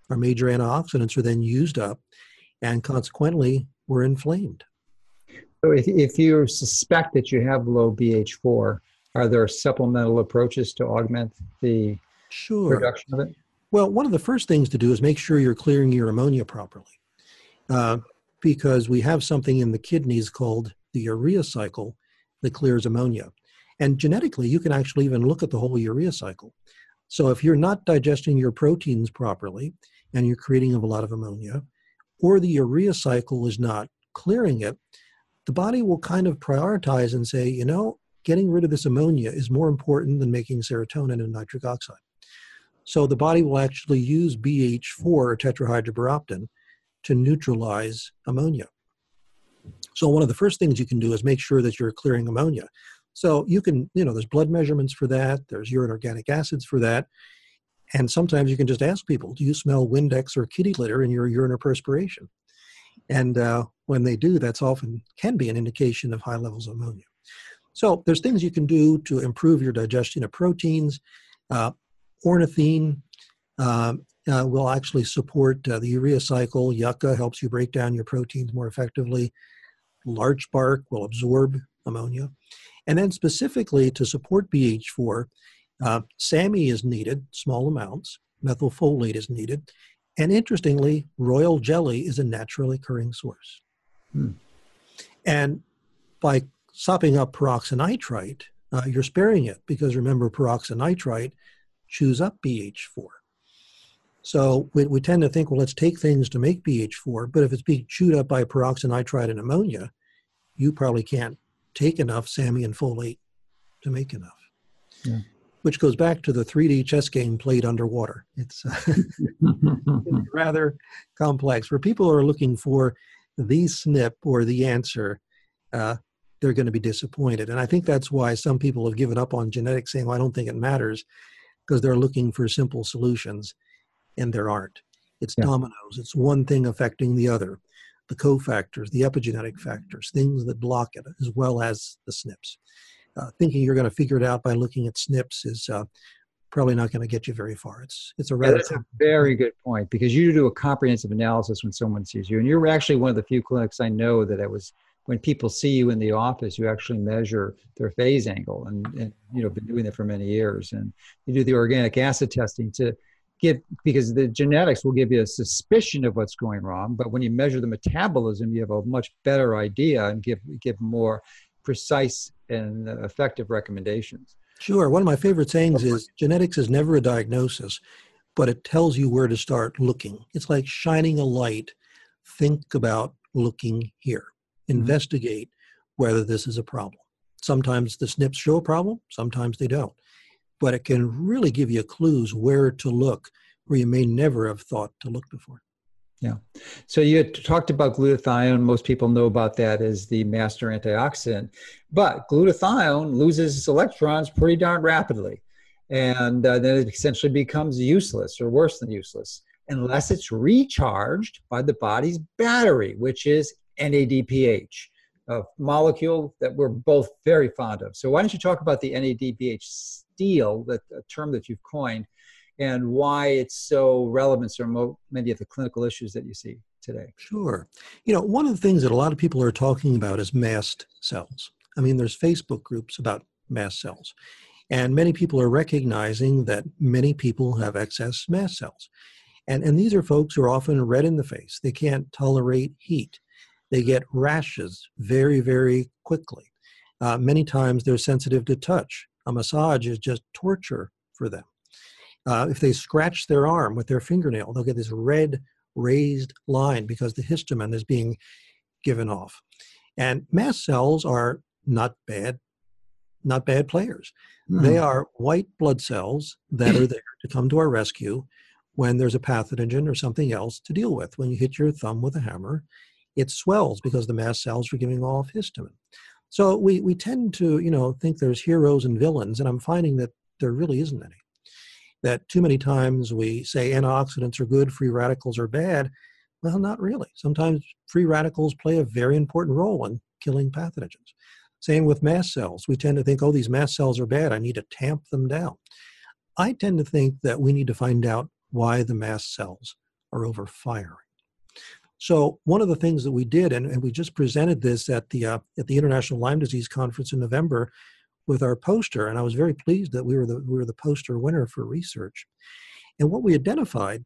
Our major antioxidants are then used up, and consequently, we're inflamed. So if, if you suspect that you have low B H four, are there supplemental approaches to augment the sure. production of it? Well, one of the first things to do is make sure you're clearing your ammonia properly, uh, because we have something in the kidneys called the urea cycle that clears ammonia. And genetically, you can actually even look at the whole urea cycle. So if you're not digesting your proteins properly, and you're creating a lot of ammonia, or the urea cycle is not clearing it, the body will kind of prioritize and say, you know, getting rid of this ammonia is more important than making serotonin and nitric oxide. So the body will actually use B H four, or tetrahydrobiopterin, to neutralize ammonia. So one of the first things you can do is make sure that you're clearing ammonia. So you can, you know, there's blood measurements for that, there's urine organic acids for that, and sometimes you can just ask people, do you smell Windex or kitty litter in your urine or perspiration? And uh, when they do, that's often can be an indication of high levels of ammonia. So there's things you can do to improve your digestion of proteins. Uh, ornithine um, uh, will actually support uh, the urea cycle. Yucca helps you break down your proteins more effectively. Larch bark will absorb ammonia. And then specifically to support B H four, uh, SAMe is needed, small amounts. Methylfolate is needed. And interestingly, royal jelly is a naturally occurring source. Hmm. And by sopping up peroxynitrite, uh, you're sparing it, because remember, peroxynitrite chews up B H four. So we, we tend to think, well, let's take things to make B H four, but if it's being chewed up by peroxynitrite and ammonia, you probably can't take enough SAMe and folate to make enough. Yeah. Which goes back to the three D chess game played underwater. It's, uh, it's rather complex. Where people are looking for the snip or the answer, uh, they're going to be disappointed. And I think that's why some people have given up on genetics, saying, well, I don't think it matters, because they're looking for simple solutions, and there aren't. It's yeah. dominoes. It's one thing affecting the other. The cofactors, the epigenetic factors, things that block it, as well as the snips. Uh, thinking you're going to figure it out by looking at snips is uh, probably not going to get you very far. It's it's a rather yeah, that's a very good point, because you do a comprehensive analysis when someone sees you, and you're actually one of the few clinics I know that it was when people see you in the office, you actually measure their phase angle, and, and you know, been doing that for many years, and you do the organic acid testing to give, because the genetics will give you a suspicion of what's going wrong, but when you measure the metabolism, you have a much better idea and give give more precise and effective recommendations. Sure. One of my favorite sayings is genetics is never a diagnosis, but it tells you where to start looking. It's like shining a light. Think about looking here. Investigate whether this is a problem. Sometimes the snips show a problem, sometimes they don't. But it can really give you clues where to look, where you may never have thought to look before. Yeah. So you had talked about glutathione. Most people know about that as the master antioxidant, but glutathione loses its electrons pretty darn rapidly. And uh, then it essentially becomes useless, or worse than useless, unless it's recharged by the body's battery, which is N A D P H, a molecule that we're both very fond of. So why don't you talk about the N A D P H steal, that a term that you've coined, and why it's so relevant to many of the clinical issues that you see today. Sure. You know, one of the things that a lot of people are talking about is mast cells. I mean, there's Facebook groups about mast cells. And many people are recognizing that many people have excess mast cells. And, and these are folks who are often red in the face. They can't tolerate heat. They get rashes very, very quickly. Uh, many times they're sensitive to touch. A massage is just torture for them. Uh, if they scratch their arm with their fingernail, they'll get this red raised line because the histamine is being given off. And mast cells are not bad, not bad players. Mm. They are white blood cells that are there to come to our rescue when there's a pathogen or something else to deal with. When you hit your thumb with a hammer, it swells because the mast cells are giving off histamine. So we, we tend to, you know, think there's heroes and villains, and I'm finding that there really isn't any. That too many times we say antioxidants are good, free radicals are bad. Well, not really. Sometimes free radicals play a very important role in killing pathogens. Same with mast cells. We tend to think, oh, these mast cells are bad. I need to tamp them down. I tend to think that we need to find out why the mast cells are overfiring. So one of the things that we did, and, and we just presented this at the, uh, at the International Lyme Disease Conference in November, with our poster, and I was very pleased that we were the we were the poster winner for research. And what we identified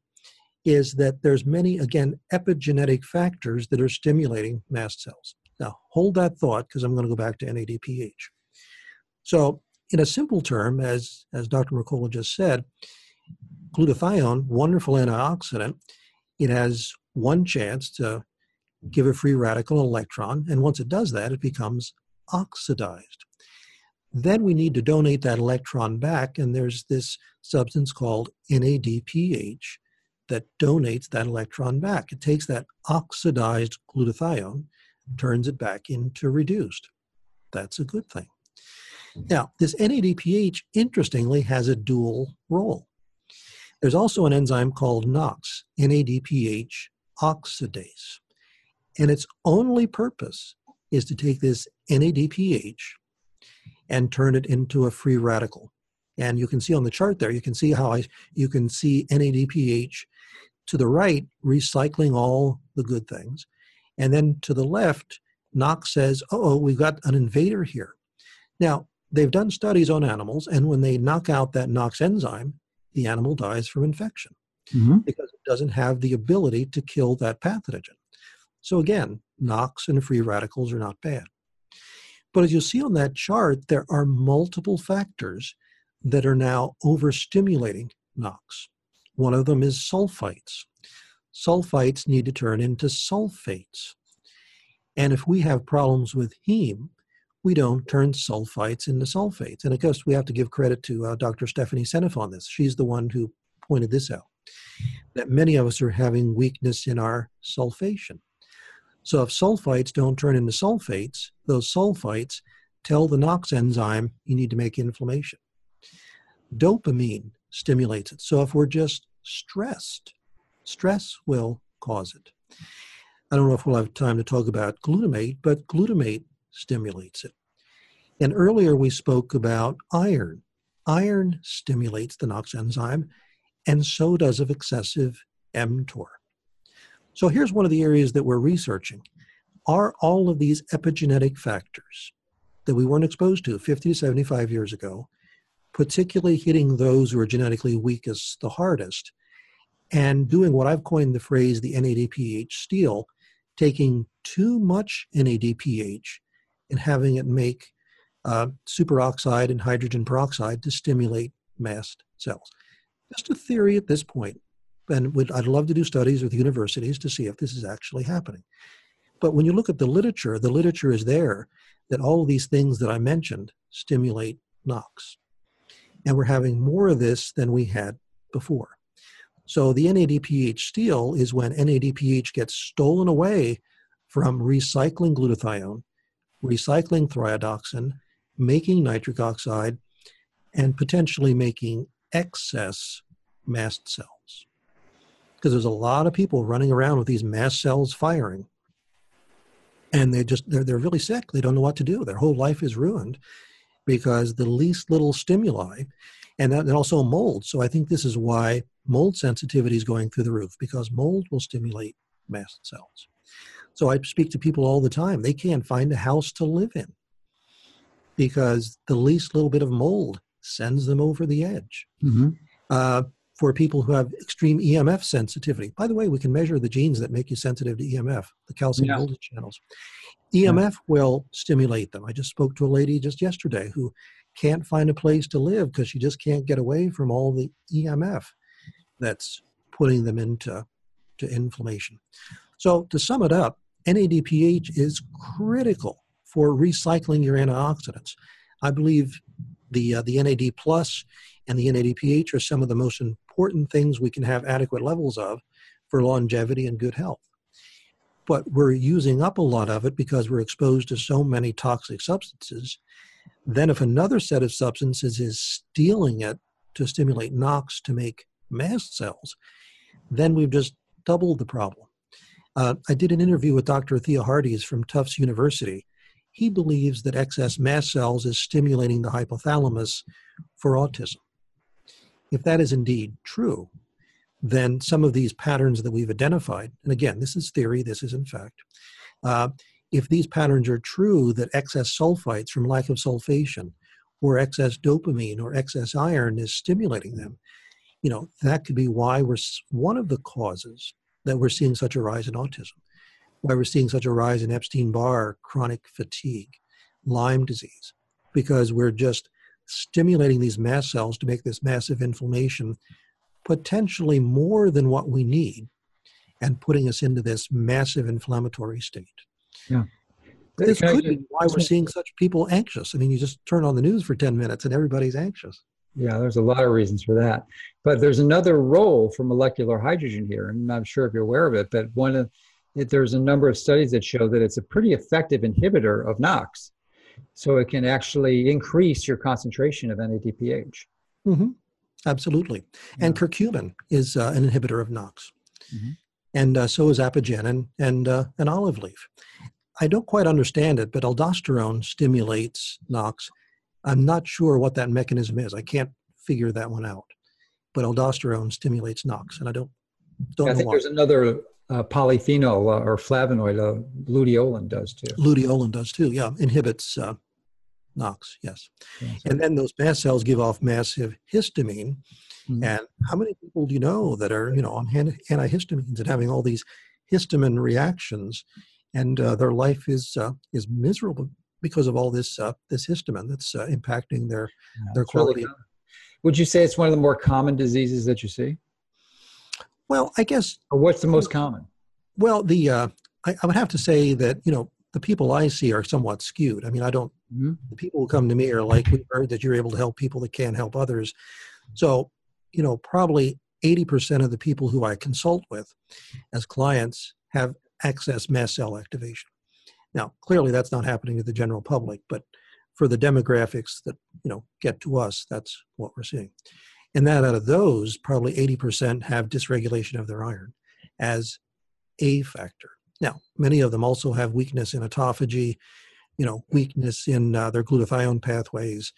is that there's many, again, epigenetic factors that are stimulating mast cells. Now, hold that thought, because I'm going to go back to N A D P H. So, in a simple term, as, as Doctor Mercola just said, glutathione, wonderful antioxidant, it has one chance to give a free radical an electron, and once it does that, it becomes oxidized. Then we need to donate that electron back, and there's this substance called N A D P H that donates that electron back. It takes that oxidized glutathione, turns it back into reduced. That's a good thing. Now, this N A D P H, interestingly, has a dual role. There's also an enzyme called NOX, N A D P H oxidase. And its only purpose is to take this N A D P H and turn it into a free radical. And you can see on the chart there, you can see how I, you can see N A D P H to the right, recycling all the good things. And then to the left, NOx says, uh-oh, we've got an invader here. Now, they've done studies on animals, and when they knock out that NOx enzyme, the animal dies from infection mm-hmm. because it doesn't have the ability to kill that pathogen. So again, NOx and free radicals are not bad. But as you see on that chart, there are multiple factors that are now overstimulating NOx. One of them is sulfites. Sulfites need to turn into sulfates. And if we have problems with heme, we don't turn sulfites into sulfates. And of course, we have to give credit to uh, Doctor Stephanie Seneff on this. She's the one who pointed this out, that many of us are having weakness in our sulfation. So if sulfites don't turn into sulfates, those sulfites tell the NOx enzyme you need to make inflammation. Dopamine stimulates it. So if we're just stressed, stress will cause it. I don't know if we'll have time to talk about glutamate, but glutamate stimulates it. And earlier we spoke about iron. Iron stimulates the NOx enzyme, and so does of excessive mTOR. So here's one of the areas that we're researching. Are all of these epigenetic factors that we weren't exposed to fifty to seventy-five years ago, particularly hitting those who are genetically weakest the hardest, and doing what I've coined the phrase the N A D P H steal, taking too much N A D P H and having it make uh, superoxide and hydrogen peroxide to stimulate mast cells? Just a theory at this point. And we'd, I'd love to do studies with universities to see if this is actually happening. But when you look at the literature, the literature is there that all of these things that I mentioned stimulate NOx. And we're having more of this than we had before. So the N A D P H steal is when N A D P H gets stolen away from recycling glutathione, recycling thriadoxin, making nitric oxide, and potentially making excess mast cells. Because there's a lot of people running around with these mast cells firing, and they just they're, they're really sick. They don't know what to do. Their whole life is ruined because the least little stimuli, and that, and also mold. So I think this is why mold sensitivity is going through the roof, because mold will stimulate mast cells. So I speak to people all the time. They can't find a house to live in because the least little bit of mold sends them over the edge. Mm-hmm. Uh, for people who have extreme E M F sensitivity. By the way, we can measure the genes that make you sensitive to E M F, the calcium yeah. voltage channels. E M F yeah. will stimulate them. I just spoke to a lady just yesterday who can't find a place to live because she just can't get away from all the E M F that's putting them into to inflammation. So to sum it up, N A D P H is critical for recycling your antioxidants. I believe the, uh, the N A D plus and the N A D P H are some of the most important things we can have adequate levels of for longevity and good health. But we're using up a lot of it because we're exposed to so many toxic substances. Then if another set of substances is stealing it to stimulate NOx to make mast cells, then we've just doubled the problem. Uh, I did an interview with Doctor Theohardes from Tufts University. He believes that excess mast cells is stimulating the hypothalamus for autism. If that is indeed true, then some of these patterns that we've identified, and again, this is theory, this is in fact, uh, if these patterns are true, that excess sulfites from lack of sulfation or excess dopamine or excess iron is stimulating them, you know, that could be why we're one of the causes that we're seeing such a rise in autism, why we're seeing such a rise in Epstein-Barr, chronic fatigue, Lyme disease, because we're just stimulating these mast cells to make this massive inflammation, potentially more than what we need, and putting us into this massive inflammatory state. Yeah. This could be why we're seeing such people anxious. I mean, you just turn on the news for ten minutes and everybody's anxious. Yeah, there's a lot of reasons for that. But there's another role for molecular hydrogen here, and I'm sure if you're aware of it, but one of, there's a number of studies that show that it's a pretty effective inhibitor of NOx. So it can actually increase your concentration of N A D P H. Mm-hmm. Absolutely. Yeah. And curcumin is uh, an inhibitor of NOx. Mm-hmm. And uh, so is apigenin and uh, an olive leaf. I don't quite understand it, but aldosterone stimulates NOx. I'm not sure what that mechanism is. I can't figure that one out. But aldosterone stimulates NOx, and I don't, don't yeah, know I think why. There's another uh, polyphenol uh, or flavonoid, uh, luteolin does too. Luteolin does too, yeah. Inhibits uh, NOx, yes. Yeah, and then those mast cells give off massive histamine. Mm-hmm. And how many people do you know that are, you know, on antihistamines and having all these histamine reactions, and uh, their life is uh, is miserable because of all this uh, this histamine that's uh, impacting their yeah, their quality. Really, would you say it's one of the more common diseases that you see? Well, I guess. Or what's the most common? Well, the uh, I, I would have to say that you know the people I see are somewhat skewed. I mean, I don't. Mm-hmm. The people who come to me are like, we've heard that you're able to help people that can't help others. So, you know, probably eighty percent of the people who I consult with as clients have access mast cell activation. Now, clearly that's not happening to the general public, but for the demographics that, you know, get to us, that's what we're seeing. And that out of those, probably eighty percent have dysregulation of their iron as a factor. Now, many of them also have weakness in autophagy, you know, weakness in uh, their glutathione pathways,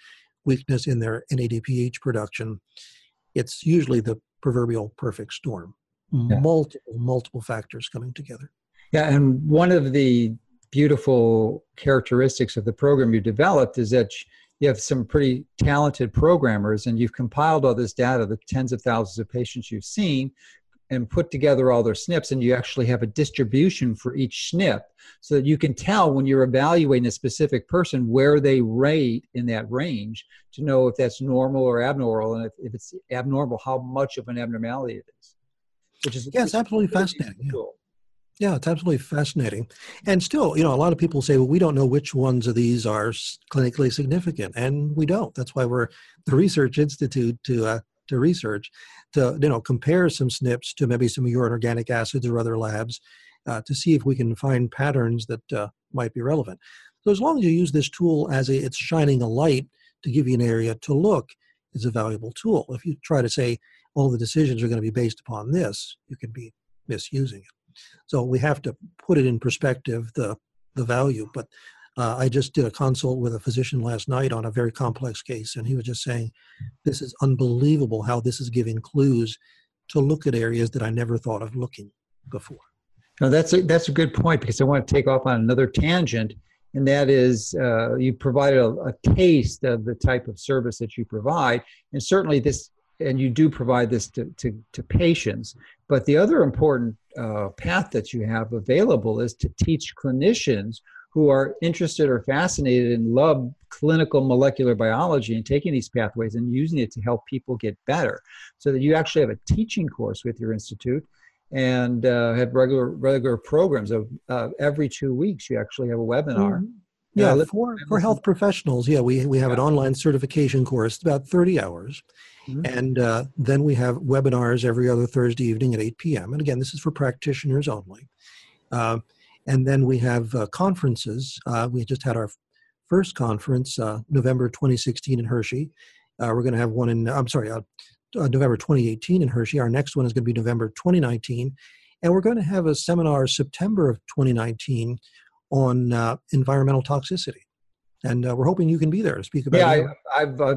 weakness in their N A D P H production. It's usually the proverbial perfect storm. Yeah. Multiple, multiple factors coming together. Yeah, and one of the beautiful characteristics of the program you developed is that you have some pretty talented programmers, and you've compiled all this data, the tens of thousands of patients you've seen, and put together all their S N Ps, and you actually have a distribution for each S N P so that you can tell when you're evaluating a specific person where they rate in that range to know if that's normal or abnormal, and if, if it's abnormal, how much of an abnormality it is. Which is yeah, it's absolutely fascinating. Cool. Yeah, it's absolutely fascinating. And still, you know, a lot of people say, well, we don't know which ones of these are clinically significant, and we don't. That's why we're the Research Institute to uh, to research, to, you know, compare some S N Ps to maybe some of your organic acids or other labs uh, to see if we can find patterns that uh, might be relevant. So as long as you use this tool as a, it's shining a light to give you an area to look, is a valuable tool. If you try to say all the decisions are going to be based upon this, you could be misusing it. So we have to put it in perspective, the, the value. But uh, I just did a consult with a physician last night on a very complex case, and he was just saying, this is unbelievable how this is giving clues to look at areas that I never thought of looking before. Now, that's a, that's a good point, because I want to take off on another tangent, and that is uh, you provided a, a taste of the type of service that you provide, and certainly this, and you do provide this to, to, to patients. But the other important uh, path that you have available is to teach clinicians who are interested or fascinated and love clinical molecular biology and taking these pathways and using it to help people get better. So that you actually have a teaching course with your institute, and uh, have regular regular programs of uh, every two weeks. You actually have a webinar. Mm-hmm. Yeah, yeah, for, for health professionals. Yeah, we, we have yeah. an online certification course, about thirty hours. Mm-hmm. And uh, then we have webinars every other Thursday evening at eight p m And again, this is for practitioners only. Uh, and then we have uh, conferences. Uh, we just had our first conference, uh, November twenty sixteen in Hershey. Uh, we're going to have one in, I'm sorry, uh, uh, November twenty eighteen in Hershey. Our next one is going to be November twenty nineteen. And we're going to have a seminar September of twenty nineteen on uh, environmental toxicity. And uh, we're hoping you can be there to speak about it. Yeah, I, I've uh,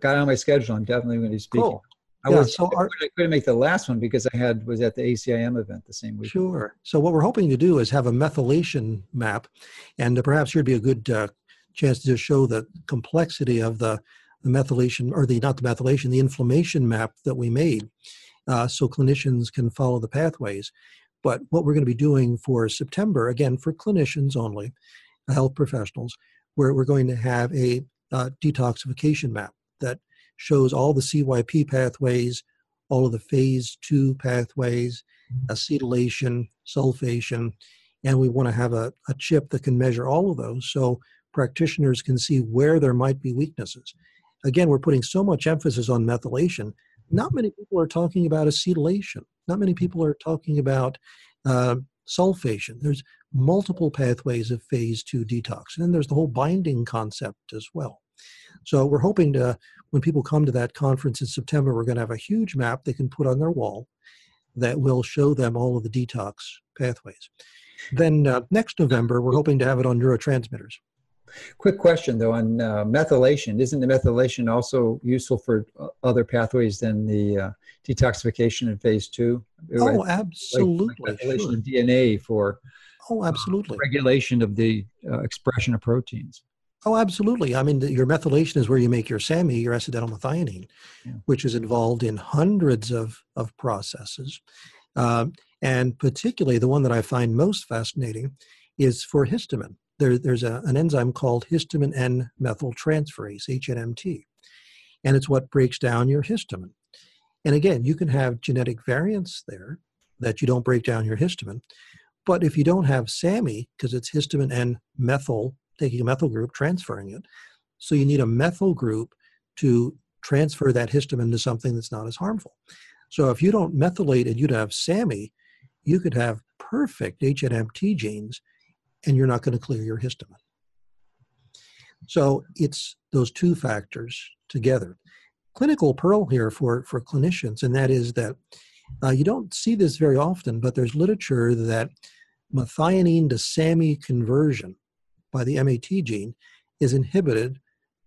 got on my schedule. I'm definitely going to be speaking. Cool. I, yeah, was, so our, I couldn't make the last one because I had was at the A C I M event the same week. Sure. So what we're hoping to do is have a methylation map, and uh, perhaps here'd be a good uh, chance to just show the complexity of the, the methylation, or the not the methylation, the inflammation map that we made, uh, so clinicians can follow the pathways. But what we're going to be doing for September, again, for clinicians only, uh, health professionals, where we're going to have a uh, detoxification map that shows all the C Y P pathways, all of the phase two pathways, acetylation, sulfation, and we want to have a, a chip that can measure all of those so practitioners can see where there might be weaknesses. Again, we're putting so much emphasis on methylation. Not many people are talking about acetylation. Not many people are talking about uh, sulfation. There's multiple pathways of phase two detox. And then there's the whole binding concept as well. So we're hoping to, when people come to that conference in September, we're going to have a huge map they can put on their wall that will show them all of the detox pathways. Then uh, next November, we're hoping to have it on neurotransmitters. Quick question, though, on uh, methylation. Isn't the methylation also useful for other pathways than the uh, detoxification in phase two? Oh, absolutely. Like methylation sure. of D N A for oh, absolutely. Uh, regulation of the uh, expression of proteins. Oh, absolutely. I mean, the, your methylation is where you make your SAMe, your acetylmethionine, yeah. which is involved in hundreds of, of processes. Uh, and particularly the one that I find most fascinating is for histamine. There, there's a, an enzyme called histamine N-methyltransferase, H N M T, and it's what breaks down your histamine. And again, you can have genetic variants there that you don't break down your histamine, but if you don't have SAMe, because it's histamine N-methyl, taking a methyl group, transferring it, so you need a methyl group to transfer that histamine to something that's not as harmful. So if you don't methylate and you don't have SAMe, you could have perfect H N M T genes and you're not going to clear your histamine. So it's those two factors together. Clinical pearl here for, for clinicians, and that is that uh, you don't see this very often, but there's literature that methionine to SAMe conversion by the M A T gene is inhibited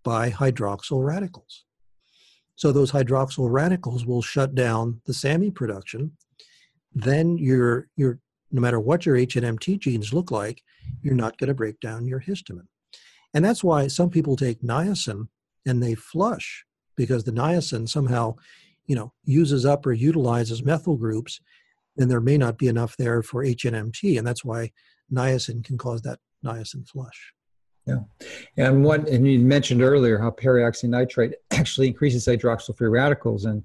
by hydroxyl radicals. So those hydroxyl radicals will shut down the SAMe production. Then you're, you're, no matter what your H N M T genes look like, you're not going to break down your histamine. And that's why some people take niacin and they flush, because the niacin somehow, you know, uses up or utilizes methyl groups, and there may not be enough there for H N M T, and that's why niacin can cause that niacin flush. Yeah, and one, and you mentioned earlier how peroxynitrite actually increases hydroxyl free radicals, and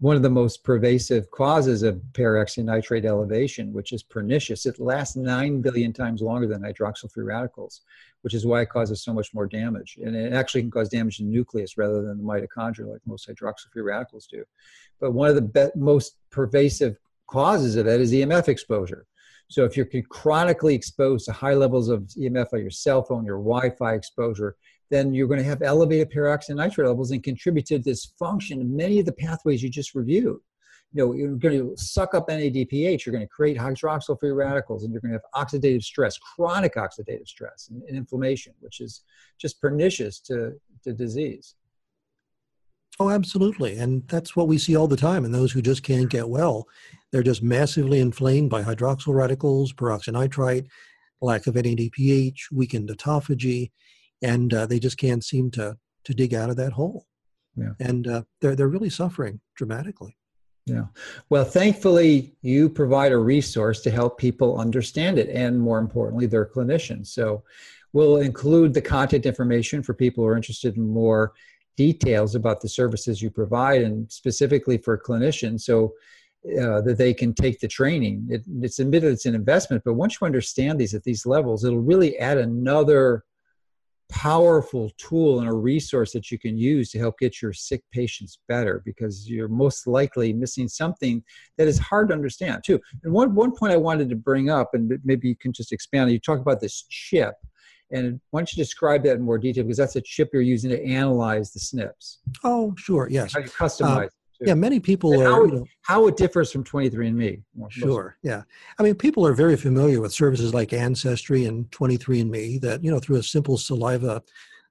one of the most pervasive causes of peroxynitrite elevation, which is pernicious. It lasts nine billion times longer than hydroxyl free radicals, which is why it causes so much more damage. And it actually can cause damage to the nucleus rather than the mitochondria, like most hydroxyl free radicals do. But one of the be most pervasive causes of that is E M F exposure. So if you're chronically exposed to high levels of E M F on your cell phone, your Wi-Fi exposure, then you're going to have elevated peroxynitrite levels and contribute to dysfunction in many of the pathways you just reviewed. You know, you're going to suck up N A D P H, you're going to create hydroxyl free radicals, and you're going to have oxidative stress, chronic oxidative stress, and, and inflammation, which is just pernicious to, to disease. Oh, absolutely. And that's what we see all the time. And those who just can't get well, they're just massively inflamed by hydroxyl radicals, peroxynitrite, lack of N A D P H, weakened autophagy, and uh, they just can't seem to, to dig out of that hole. Yeah. And uh, they're, they're really suffering dramatically. Yeah. Well, thankfully, you provide a resource to help people understand it, and more importantly, their clinicians. So we'll include the contact information for people who are interested in more details about the services you provide, and specifically for clinicians, so uh, that they can take the training. It, it's admitted it's an investment, but once you understand these at these levels, it'll really add another powerful tool and a resource that you can use to help get your sick patients better, because you're most likely missing something that is hard to understand too. And one, one point I wanted to bring up, and maybe you can just expand, you talk about this chip. And why don't you describe that in more detail, because that's a chip you're using to analyze the S N Ps. Oh, sure, yes. How you customize uh, it. Too. Yeah, many people and are... How, you know, how it differs from twenty-three and me. Sure, yeah. I mean, people are very familiar with services like Ancestry and twenty-three and me that, you know, through a simple saliva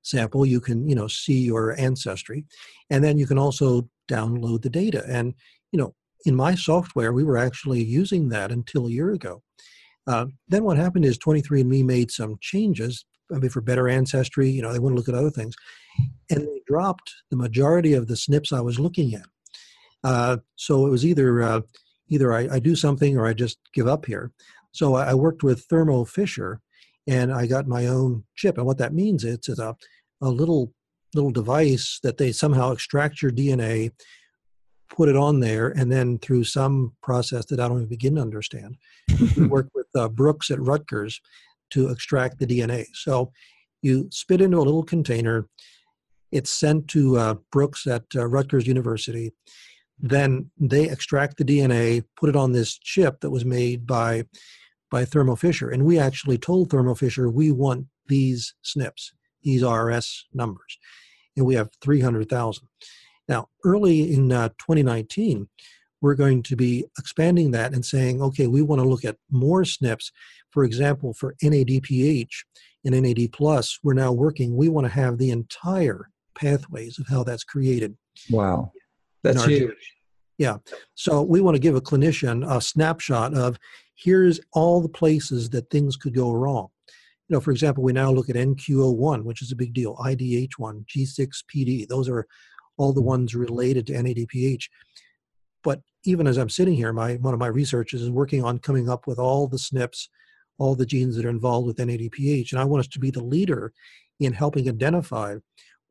sample, you can, you know, see your ancestry. And then you can also download the data. And, you know, in my software, we were actually using that until a year ago. Uh, then what happened is twenty-three and me made some changes, I mean, for better ancestry, you know, they want to look at other things, and they dropped the majority of the S N Ps I was looking at. Uh, so it was either uh, either I, I do something or I just give up here. So I, I worked with Thermo Fisher, and I got my own chip. And what that means is it's a, a little, little device that they somehow extract your D N A, put it on there, and then through some process that I don't even begin to understand, we worked with uh, Brooks at Rutgers to extract the D N A. So you spit into a little container, it's sent to uh, Brooks at uh, Rutgers University, then they extract the D N A, put it on this chip that was made by, by Thermo Fisher. And we actually told Thermo Fisher, we want these S N Ps, these R S numbers, and we have three hundred thousand. Now, early in uh, twenty nineteen, we're going to be expanding that and saying, okay, we want to look at more S N Ps. For example, for N A D P H and N A D plus, we're now working, we want to have the entire pathways of how that's created. Wow. That's huge. Journey. Yeah. So we want to give a clinician a snapshot of here's all the places that things could go wrong. You know, for example, we now look at N Q O one, which is a big deal, I D H one, G six P D. Those are all the ones related to N A D P H. But even as I'm sitting here, my one of my researchers is working on coming up with all the S N Ps, all the genes that are involved with N A D P H. And I want us to be the leader in helping identify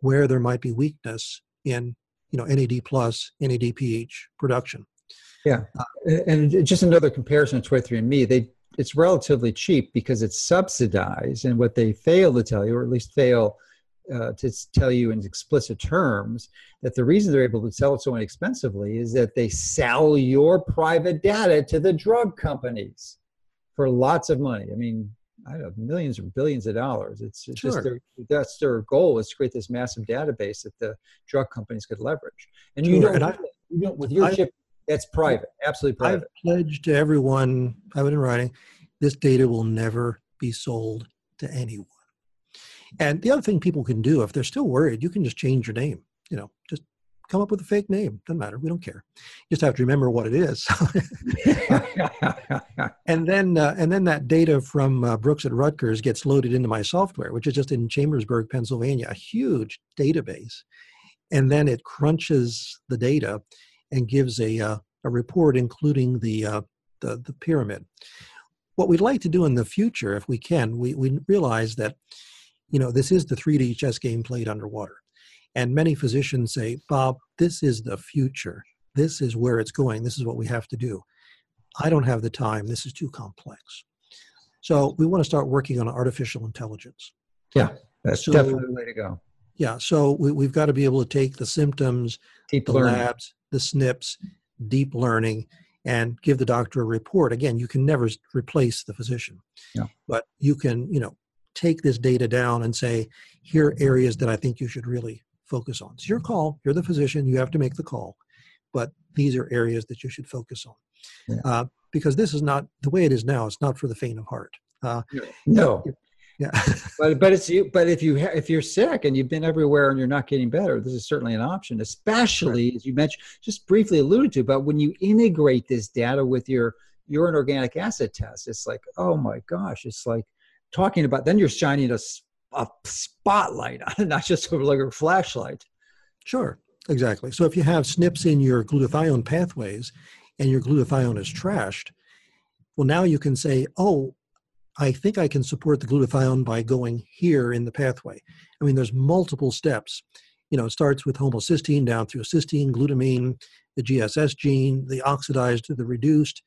where there might be weakness in, you know, N A D plus, N A D P H production. Yeah. Uh, and just another comparison to twenty-three and me, they, it's relatively cheap because it's subsidized. And what they fail to tell you, or at least fail uh, to tell you in explicit terms, that the reason they're able to sell it so inexpensively is that they sell your private data to the drug companies for lots of money. I mean, I don't know, millions or billions of dollars. It's, it's sure. just their, that's their goal, is to create this massive database that the drug companies could leverage. And sure. you, don't, and I, you don't, with your I, chip, that's private, absolutely private. I've pledged to everyone, private in writing, this data will never be sold to anyone. And the other thing people can do, if they're still worried, you can just change your name. You know, just come up with a fake name. Doesn't matter. We don't care. You just have to remember what it is. and then uh, and then that data from uh, Brooks at Rutgers gets loaded into my software, which is just in Chambersburg, Pennsylvania, a huge database. And then it crunches the data and gives a, uh, a report including the, uh, the, the pyramid. What we'd like to do in the future, if we can, we, we realize that, you know, this is the three D chess game played underwater. And many physicians say, Bob, this is the future. This is where it's going. This is what we have to do. I don't have the time. This is too complex. So we want to start working on artificial intelligence. Yeah, that's so, definitely the way to go. Yeah, so we, we've got to be able to take the symptoms, deep the learning. labs, the S N Ps, deep learning, and give the doctor a report. Again, you can never replace the physician. Yeah. But you can, you know, take this data down and say, here are areas that I think you should really focus on. It's your call. You're the physician. You have to make the call. But these are areas that you should focus on. Yeah. Uh, because this is not, the way it is now, it's not for the faint of heart. Uh, no. It, yeah. but but it's you. But if you ha if you're sick and you've been everywhere and you're not getting better, this is certainly an option. Especially right. as you mentioned, just briefly alluded to, but when you integrate this data with your urine organic acid test, it's like, oh my gosh, it's like talking about. Then you're shining a a spotlight on it, not just like a flashlight. Sure, exactly. So if you have S N Ps in your glutathione pathways, and your glutathione is trashed, well, now you can say, oh, I think I can support the glutathione by going here in the pathway. I mean, there's multiple steps. You know, it starts with homocysteine down through cysteine, glutamine, the G S S gene, the oxidized to the reduced.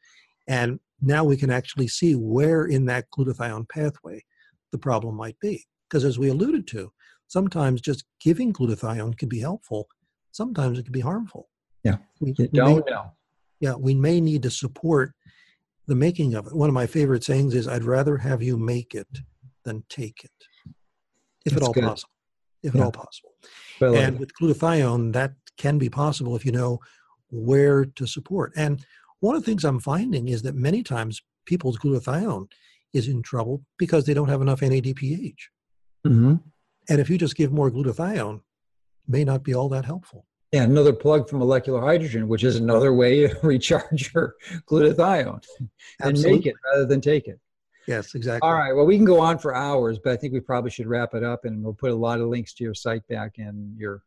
And now we can actually see where in that glutathione pathway the problem might be. Because as we alluded to, sometimes just giving glutathione can be helpful. Sometimes it can be harmful. Yeah, we, you we don't may, know. Yeah, we may need to support the making of it. One of my favorite sayings is, I'd rather have you make it than take it, if That's at all good. possible, if yeah. at all possible. Well, and with glutathione, that can be possible if you know where to support. And one of the things I'm finding is that many times people's glutathione is in trouble because they don't have enough N A D P H. Mm-hmm. And if you just give more glutathione, it may not be all that helpful. Yeah, another plug for molecular hydrogen, which is another way to recharge your glutathione. Absolutely. And make it rather than take it. Yes, exactly. All right, well, we can go on for hours, but I think we probably should wrap it up, and we'll put a lot of links to your site back and your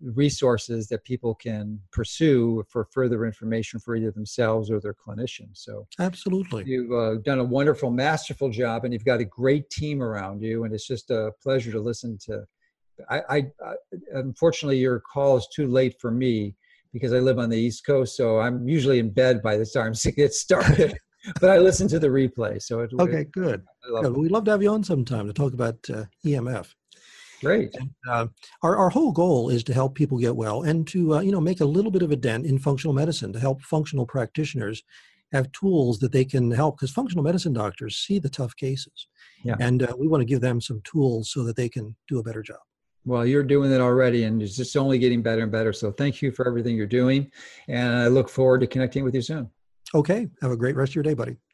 resources that people can pursue for further information for either themselves or their clinicians. So absolutely. You've uh, done a wonderful, masterful job, and you've got a great team around you, and it's just a pleasure to listen to. I, I, I unfortunately, your call is too late for me, because I live on the East Coast, so I'm usually in bed by the time it gets started. But I listen to the replay. So it, okay, it, good. I love yeah, we'd love to have you on sometime to talk about uh, E M F. Great. And, uh, our our whole goal is to help people get well and to uh, you know make a little bit of a dent in functional medicine, to help functional practitioners have tools that they can help, because functional medicine doctors see the tough cases. Yeah. And uh, we want to give them some tools so that they can do a better job. Well, you're doing it already, and it's just only getting better and better. So thank you for everything you're doing, and I look forward to connecting with you soon. Okay. Have a great rest of your day, buddy.